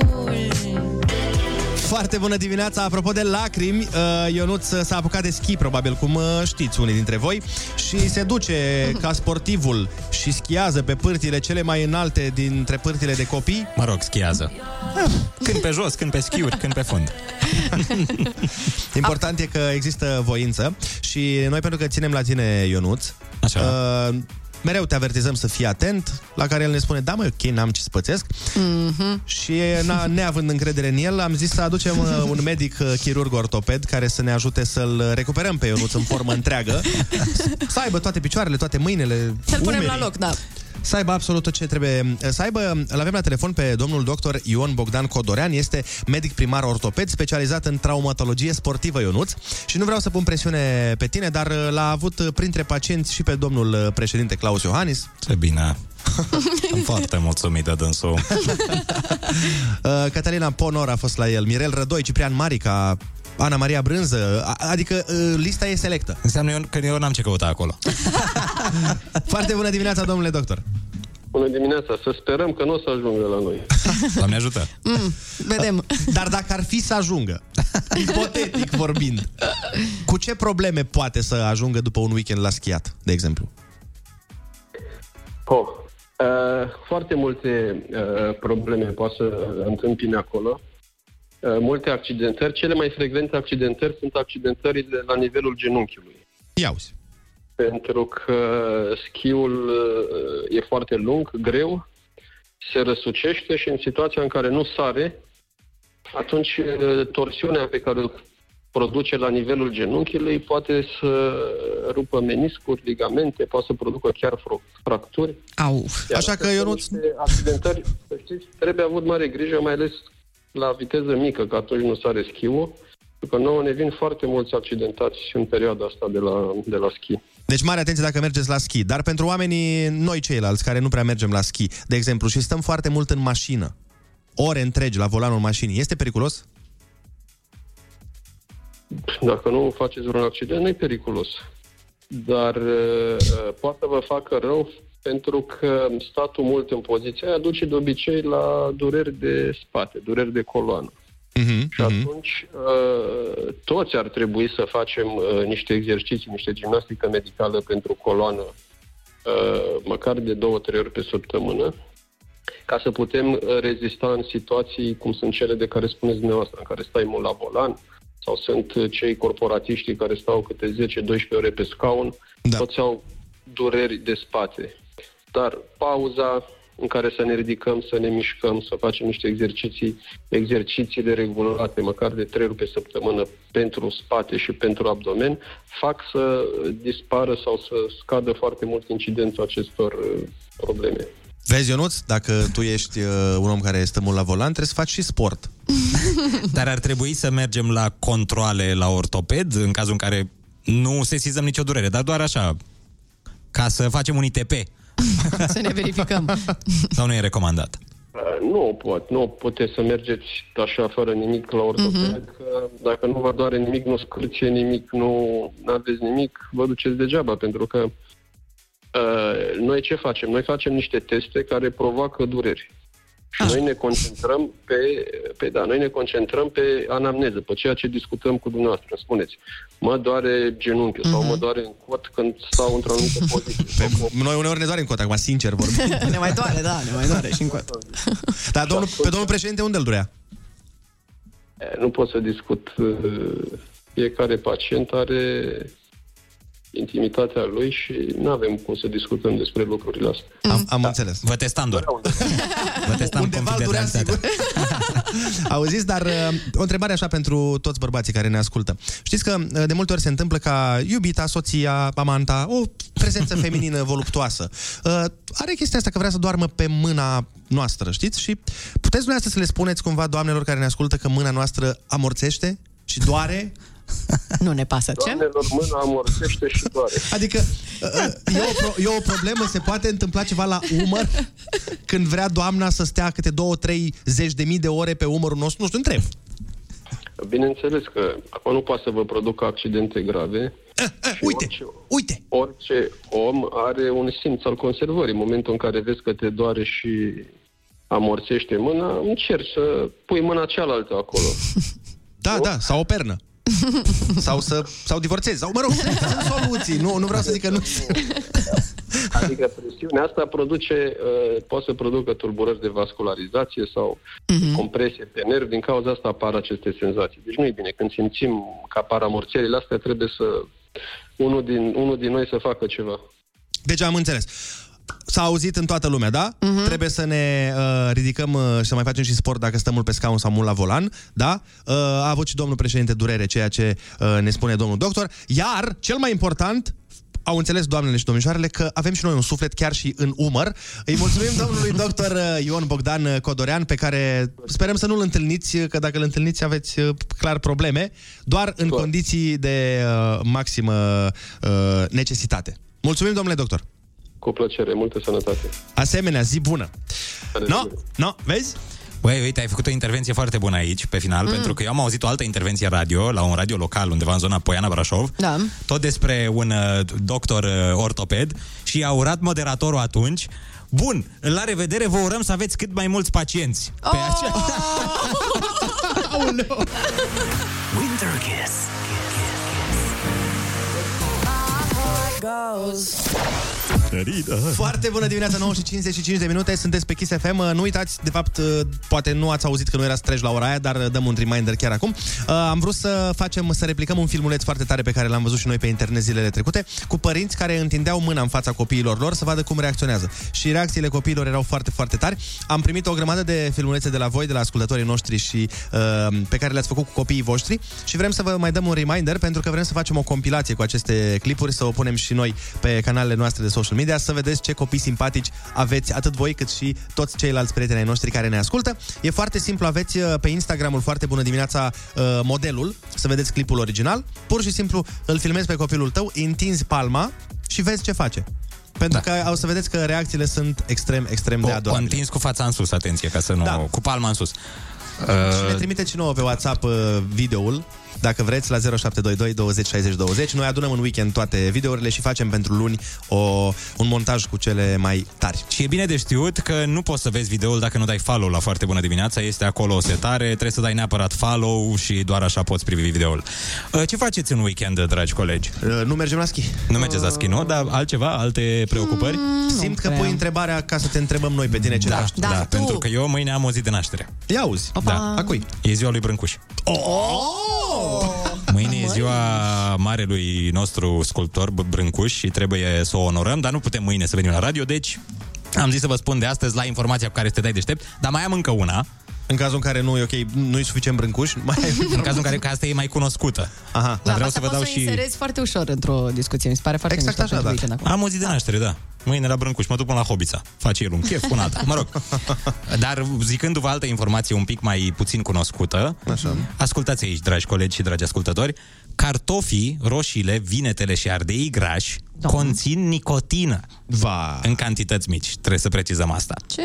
Foarte bună dimineața! Apropo de lacrimi, Ionuț s-a apucat de schi, probabil, cum știți unii dintre voi, și se duce ca sportivul și schiază pe pârtile cele mai înalte dintre pârtile de copii. Mă rog, schiază. Când pe jos, când pe schiuri, când pe fund. Important e că există voință și noi, pentru că ținem la tine, Ionuț, așa. Uh, mereu te avertizăm să fii atent, la care el ne spune, da, mă, ok, n-am ce să pățesc. Mm-hmm. Și neavând încredere în el, am zis să aducem un medic chirurg ortoped care să ne ajute să-l recuperăm pe Ionuț în formă întreagă, să aibă toate picioarele, toate mâinile, să-l punem la loc, da. Să aibă absolut tot ce trebuie să aibă. Îl avem la telefon pe domnul doctor Ion Bogdan Codorean. Este medic primar ortoped specializat în traumatologie sportivă, Ionuț. Și nu vreau să pun presiune pe tine, dar l-a avut printre pacienți și pe domnul președinte Klaus Iohannis. Ce bine! Am foarte mulțumit de dânsul. Catalina Ponor a fost la el, Mirel Rădoi, Ciprian Marica, Ana Maria Brânză, adică lista e selectă. Înseamnă că eu n-am ce căuta acolo. Foarte bună dimineața, domnule doctor. Bună dimineața, să sperăm că nu o să ajungă la noi. Doamne ajută. Mm, vedem. Dar dacă ar fi să ajungă, ipotetic vorbind, cu ce probleme poate să ajungă după un weekend la schiat, de exemplu? Oh, Foarte multe probleme poate să întâmpine acolo. Multe accidentări. Cele mai frecvente accidentări sunt accidentările la nivelul genunchiului. Iauzi. Pentru că schiul e foarte lung, greu, se răsucește și în situația în care nu sare, atunci torsiunea pe care o produce la nivelul genunchiului poate să rupă meniscuri, ligamente, poate să producă chiar fracturi. Au. Așa că eu nu... accidentări, să știți, trebuie avut mare grijă, mai ales la viteză mică, că atunci nu sare schiul, pentru că nouă ne vin foarte mulți accidentați în perioada asta de la, de la schi. Deci mare atenție dacă mergeți la schi. Dar pentru oamenii, noi ceilalți, care nu prea mergem la schi, de exemplu, și stăm foarte mult în mașină, ore întregi la volanul mașinii, este periculos? Dacă nu faceți vreun accident, nu e periculos. Dar poate vă facă rău, pentru că statul mult în poziția aia duce de obicei la dureri de spate, dureri de coloană. Uh-huh, și atunci uh-huh. toți ar trebui să facem uh, niște exerciții, niște gimnastică medicală pentru coloană, uh, măcar de două, trei ori pe săptămână, ca să putem rezista în situații cum sunt cele de care spuneți dumneavoastră, în care stai mult la volan, sau sunt cei corporatiștii care stau câte zece-douăsprezece ore pe scaun, da. Toți au dureri de spate. Dar pauza în care să ne ridicăm, să ne mișcăm, să facem niște exerciții, exercițiile regulate, măcar de trei ori pe săptămână, pentru spate și pentru abdomen, fac să dispară sau să scadă foarte mult incidența acestor probleme. Vezi, Ionuț, dacă tu ești uh, un om care stă mult la volan, trebuie să faci și sport. Dar ar trebui să mergem la controale la ortoped, în cazul în care nu sesizăm nicio durere, dar doar așa, ca să facem un I T P. Să ne verificăm. Sau nu e recomandat? Nu pot, nu puteți să mergeți așa fără nimic la ortoped. Uh-huh. Dacă nu vă doare nimic, nu scârție nimic, nu aveți nimic, vă duceți degeaba, pentru că uh, noi ce facem? Noi facem niște teste care provoacă dureri. Și noi ne concentrăm pe, pe da, noi ne concentrăm pe anamneză, pe ceea ce discutăm cu dumneavoastră. Spuneți, mă doare genunchiul uh-huh. sau mă doare în cot când stau într-o anumită poziție. Pe, noi uneori ne doare în cot, acum sincer vorbim. Ne mai doare, da, ne mai doare și în cot. Dar domnul, pe domnul președinte unde îl durea? Nu pot să discut. Fiecare pacient are intimitatea lui și nu avem cum să discutăm despre lucrurile astea. Am, am da. înțeles. Vă testam doar. Vă testam undeva durea sigur. Auziți, dar o întrebare așa pentru toți bărbații care ne ascultă. Știți că de multe ori se întâmplă ca iubita, soția, amanta, o prezență feminină voluptuoasă, are chestia asta că vrea să doarmă pe mâna noastră, știți? Și puteți dumneavoastră să le spuneți cumva doamnelor care ne ascultă că mâna noastră amorțește și doare? Nu ne pasă, ce? Doamnelor, mâna amorțește și doare. Adică e o, pro- e o problemă, se poate întâmpla ceva la umăr când vrea doamna să stea câte două, trei zeci de mii de ore pe umărul nostru? Nu știu, întreb. Bineînțeles că acum nu poate să vă producă accidente grave. A, a, uite, orice, uite! Orice om are un simț al conservării. În momentul în care vezi că te doare și amorțește mâna, încerci să pui mâna cealaltă acolo. Da, nu? Da, sau o pernă. Sau să sau divorțezi, sau mă rog, sunt soluții, nu, nu vreau să zic că nu. Adică presiunea asta produce, uh, poate să producă tulburări de vascularizație sau uh-huh. compresie pe nervi, din cauza asta apar aceste senzații. Deci nu e bine, când simțim că apar amorțările astea, trebuie să unul din, unul din noi să facă ceva. Deci am înțeles. S-a auzit în toată lumea, da? Uh-huh. Trebuie să ne uh, ridicăm uh, și să mai facem și sport dacă stăm mult pe scaun sau mult la volan, da? Uh, a avut și domnul președinte durere, ceea ce uh, ne spune domnul doctor. Iar, cel mai important, au înțeles doamnele și domnișoarele că avem și noi un suflet chiar și în umăr. Îi mulțumim domnului doctor Ion Bogdan Codorean, pe care sperăm să nu-l întâlniți, că dacă îl întâlniți aveți clar probleme, doar în Clar. condiții de uh, maximă uh, necesitate. Mulțumim, domnule doctor! Cu plăcere, multă sănătate. Asemenea, zi bună. No, no, vezi? Băi, uite, ai făcut o intervenție foarte bună aici, pe final, mm. pentru că eu am auzit o altă intervenție radio, la un radio local, undeva în zona Poiana Brașov, da. tot despre un uh, doctor uh, ortoped și a urat moderatorul atunci. Bun, la revedere, vă urăm să aveți cât mai mulți pacienți. Oh! Pe acea... Winter Guest. Guest. Guest. Guest. Guest. Guest. Foarte bună dimineața, nouă și cincizeci și cinci de minute, sunteți pe Kiss F M. Nu uitați, de fapt, poate nu ați auzit că nu erați treji la ora aia, dar dăm un reminder chiar acum. Am vrut să facem, să replicăm un filmuleț foarte tare pe care l-am văzut și noi pe internet zilele trecute, cu părinți care întindeau mâna în fața copiilor lor să vadă cum reacționează. Și reacțiile copiilor erau foarte, foarte tari. Am primit o grămadă de filmulețe de la voi, de la ascultătorii noștri și pe care le-ați făcut cu copiii voștri și vrem să vă mai dăm un reminder pentru că vrem să facem o compilație cu aceste clipuri, să o punem și noi pe canalele noastre de social media, să vedeți ce copii simpatici aveți atât voi cât și toți ceilalți prieteni ai noștri care ne ascultă. E foarte simplu, aveți pe Instagramul Foarte Bună Dimineața modelul, să vedeți clipul original, pur și simplu îl filmezi pe copilul tău, întinzi palma și vezi ce face. Pentru da. că o să vedeți că reacțiile sunt extrem, extrem o, de adorabile. O întins cu fața în sus, atenție, ca să nu... Da. Cu palma în sus. Și ne trimite și nouă pe WhatsApp videoul, dacă vreți, la zero șapte doi doi douăzeci șaizeci douăzeci. Noi adunăm în weekend toate videourile și facem pentru luni o, un montaj cu cele mai tari. Și e bine de știut că nu poți să vezi videoul dacă nu dai follow la Foarte Bună Dimineața. Este acolo o setare, trebuie să dai neapărat follow și doar așa poți privi videoul. Ce faceți în weekend, dragi colegi? Nu mergem la schi. Nu mergeți la schi, nu? Dar altceva? Alte preocupări? Mm, Simt că prea. pui întrebarea ca să te întrebăm noi pe tine ce da, faci. Da, da, pentru că eu mâine am o zi de naștere. Ia auzi. Opa. Da, a cui? E ziua lui Brâncuși. Oh! Mâine e ziua marelui nostru sculptor Brâncuși și trebuie să o onorăm, dar nu putem mâine să venim la radio, deci am zis să vă spun de astăzi la informația pe care te dai deștept, dar mai am încă una. În cazul în care nu e ok, nu e suficient Brâncuși, mai în cazul în care că asta e mai cunoscută. Aha. Dar da, vreau să vă dau și inserez foarte ușor într-o discuție, mi se pare foarte exact așa, da. Am o zi de naștere, da. Mâine la Brâncuși, mă duc până la Hobița. Face el un chef cu alta. Mă rog. Dar zicându-vă altă informație un pic mai puțin cunoscută. Așa. Ascultați aici, dragi colegi și dragi ascultători, cartofii, roșiile, vinetele și ardeii grași Doamne. conțin nicotină. Va. În cantități mici, trebuie să precizăm asta. Ce?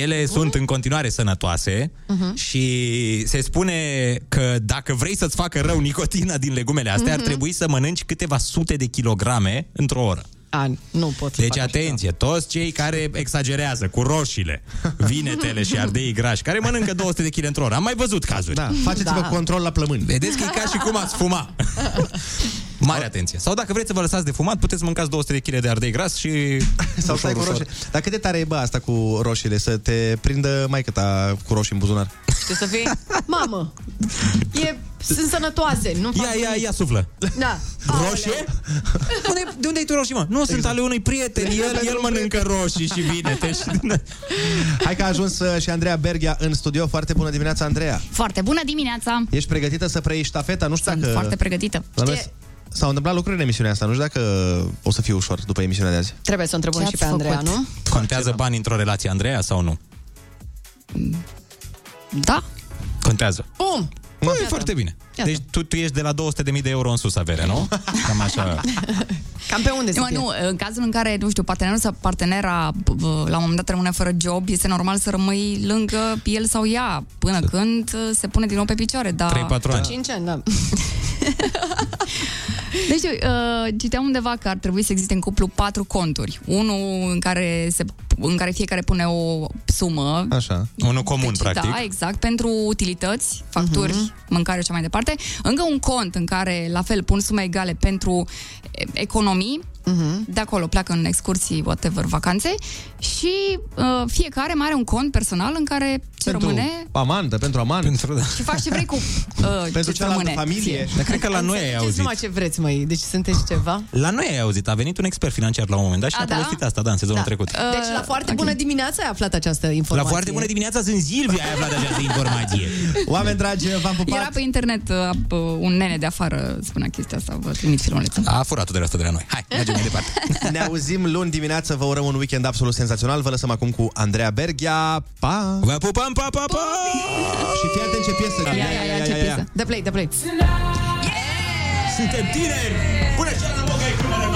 Ele Bun. sunt în continuare sănătoase uh-huh. și se spune că dacă vrei să-ți facă rău nicotina din legumele astea, uh-huh. ar trebui să mănânci câteva sute de kilograme într-o oră. Ani. Nu pot să deci atenție, așa. Toți cei care exagerează cu roșiile, vinetele și ardeii grași, care mănâncă două sute de kilograme într-o oră. Am mai văzut cazuri. Da, faceți-vă da. control la plămâni. Vedeți că e ca și cum ați fuma. Mare atenție. Sau dacă vreți să vă lăsați de fumat, puteți mâncați două sute de kilograme de ardei gras și sau stai cu roșii. Dar cât de tare e bă asta cu roșiile, să te prindă maică-ta cu roșii în buzunar. Știi să fii? Mamă. E sunt sănătoase, nu fac. Ia, ia, ia suflă. Da. Roșie? Unde, de unde ai tu roșii, mă? Nu, exact. Sunt ale unui prieten. El, el mănâncă roșii și vinete. Și... Hai că a ajuns și Andreea Berghea în studio. Foarte bună dimineața, Andreea. Foarte bună dimineața. Ești pregătită să preiei ștafeta? Nu știu dacă... foarte pregătită. S-au întâmplat lucruri în emisiunea asta, nu știu dacă o să fie ușor după emisiunea de azi. Trebuie să întrebăm și pe făcut? Andreea, nu? Contează bani într-o relație, Andreea, sau nu? Da. Contează. Bum! Mă, e foarte bine. Iată. Deci tu, tu ești de la două sute de mii de euro în sus avere, nu? Cam așa. Cam pe unde? Nu, nu, în cazul în care, nu știu, partenerul sau partenera la un moment dat rămâne fără job, este normal să rămâi lângă el sau ea până S- când se pune din nou pe picioare, dar trei patru ani. cinci ani, da. Deci, uh, citeam undeva că ar trebui să existe în cuplu patru conturi. Unul în care, se, în care fiecare pune o sumă. Așa. Unul comun, deci, practic. Da, exact. Pentru utilități, facturi, uh-huh. mâncare și mai departe. Încă un cont în care, la fel, pun sume egale pentru economii. Uh-huh. De acolo pleacă în excursii, whatever, vacanțe. Și uh, fiecare mai are un cont personal în care ce pentru rămâne... Amandă, pentru amandă. Pentru... Și faci ce vrei cu uh, pentru ce rămâne. Familie. Dar cred că la noi ai auzit. Numai ce vreți, măi. Deci sunteți ceva. La noi ai auzit. A venit un expert financiar la un moment dat și a, a da? povestit asta, da, în sezonul da. trecut. Uh, deci la Foarte okay. bună dimineața ai aflat această informație. La Foarte bună dimineața sunt Silvia, ai aflat această informație. Oameni dragi, v-am pupat. Era pe internet uh, un nene de afară spunea chestia asta, vă trimit filmulețul. A furat-o de la asta de la noi. Hai, mergem mai departe. Ne auzim luni dimineață, vă urăm un weekend absolut senzațional. Vă lăsăm acum cu Andreea Berghea. Pa! Vă pupăm, pa, pa, pa! Și fii atent ce piesă. Ia, ia, ia, ce piesă. Da play, da play. Suntem tineri! Pune și-a la boca, e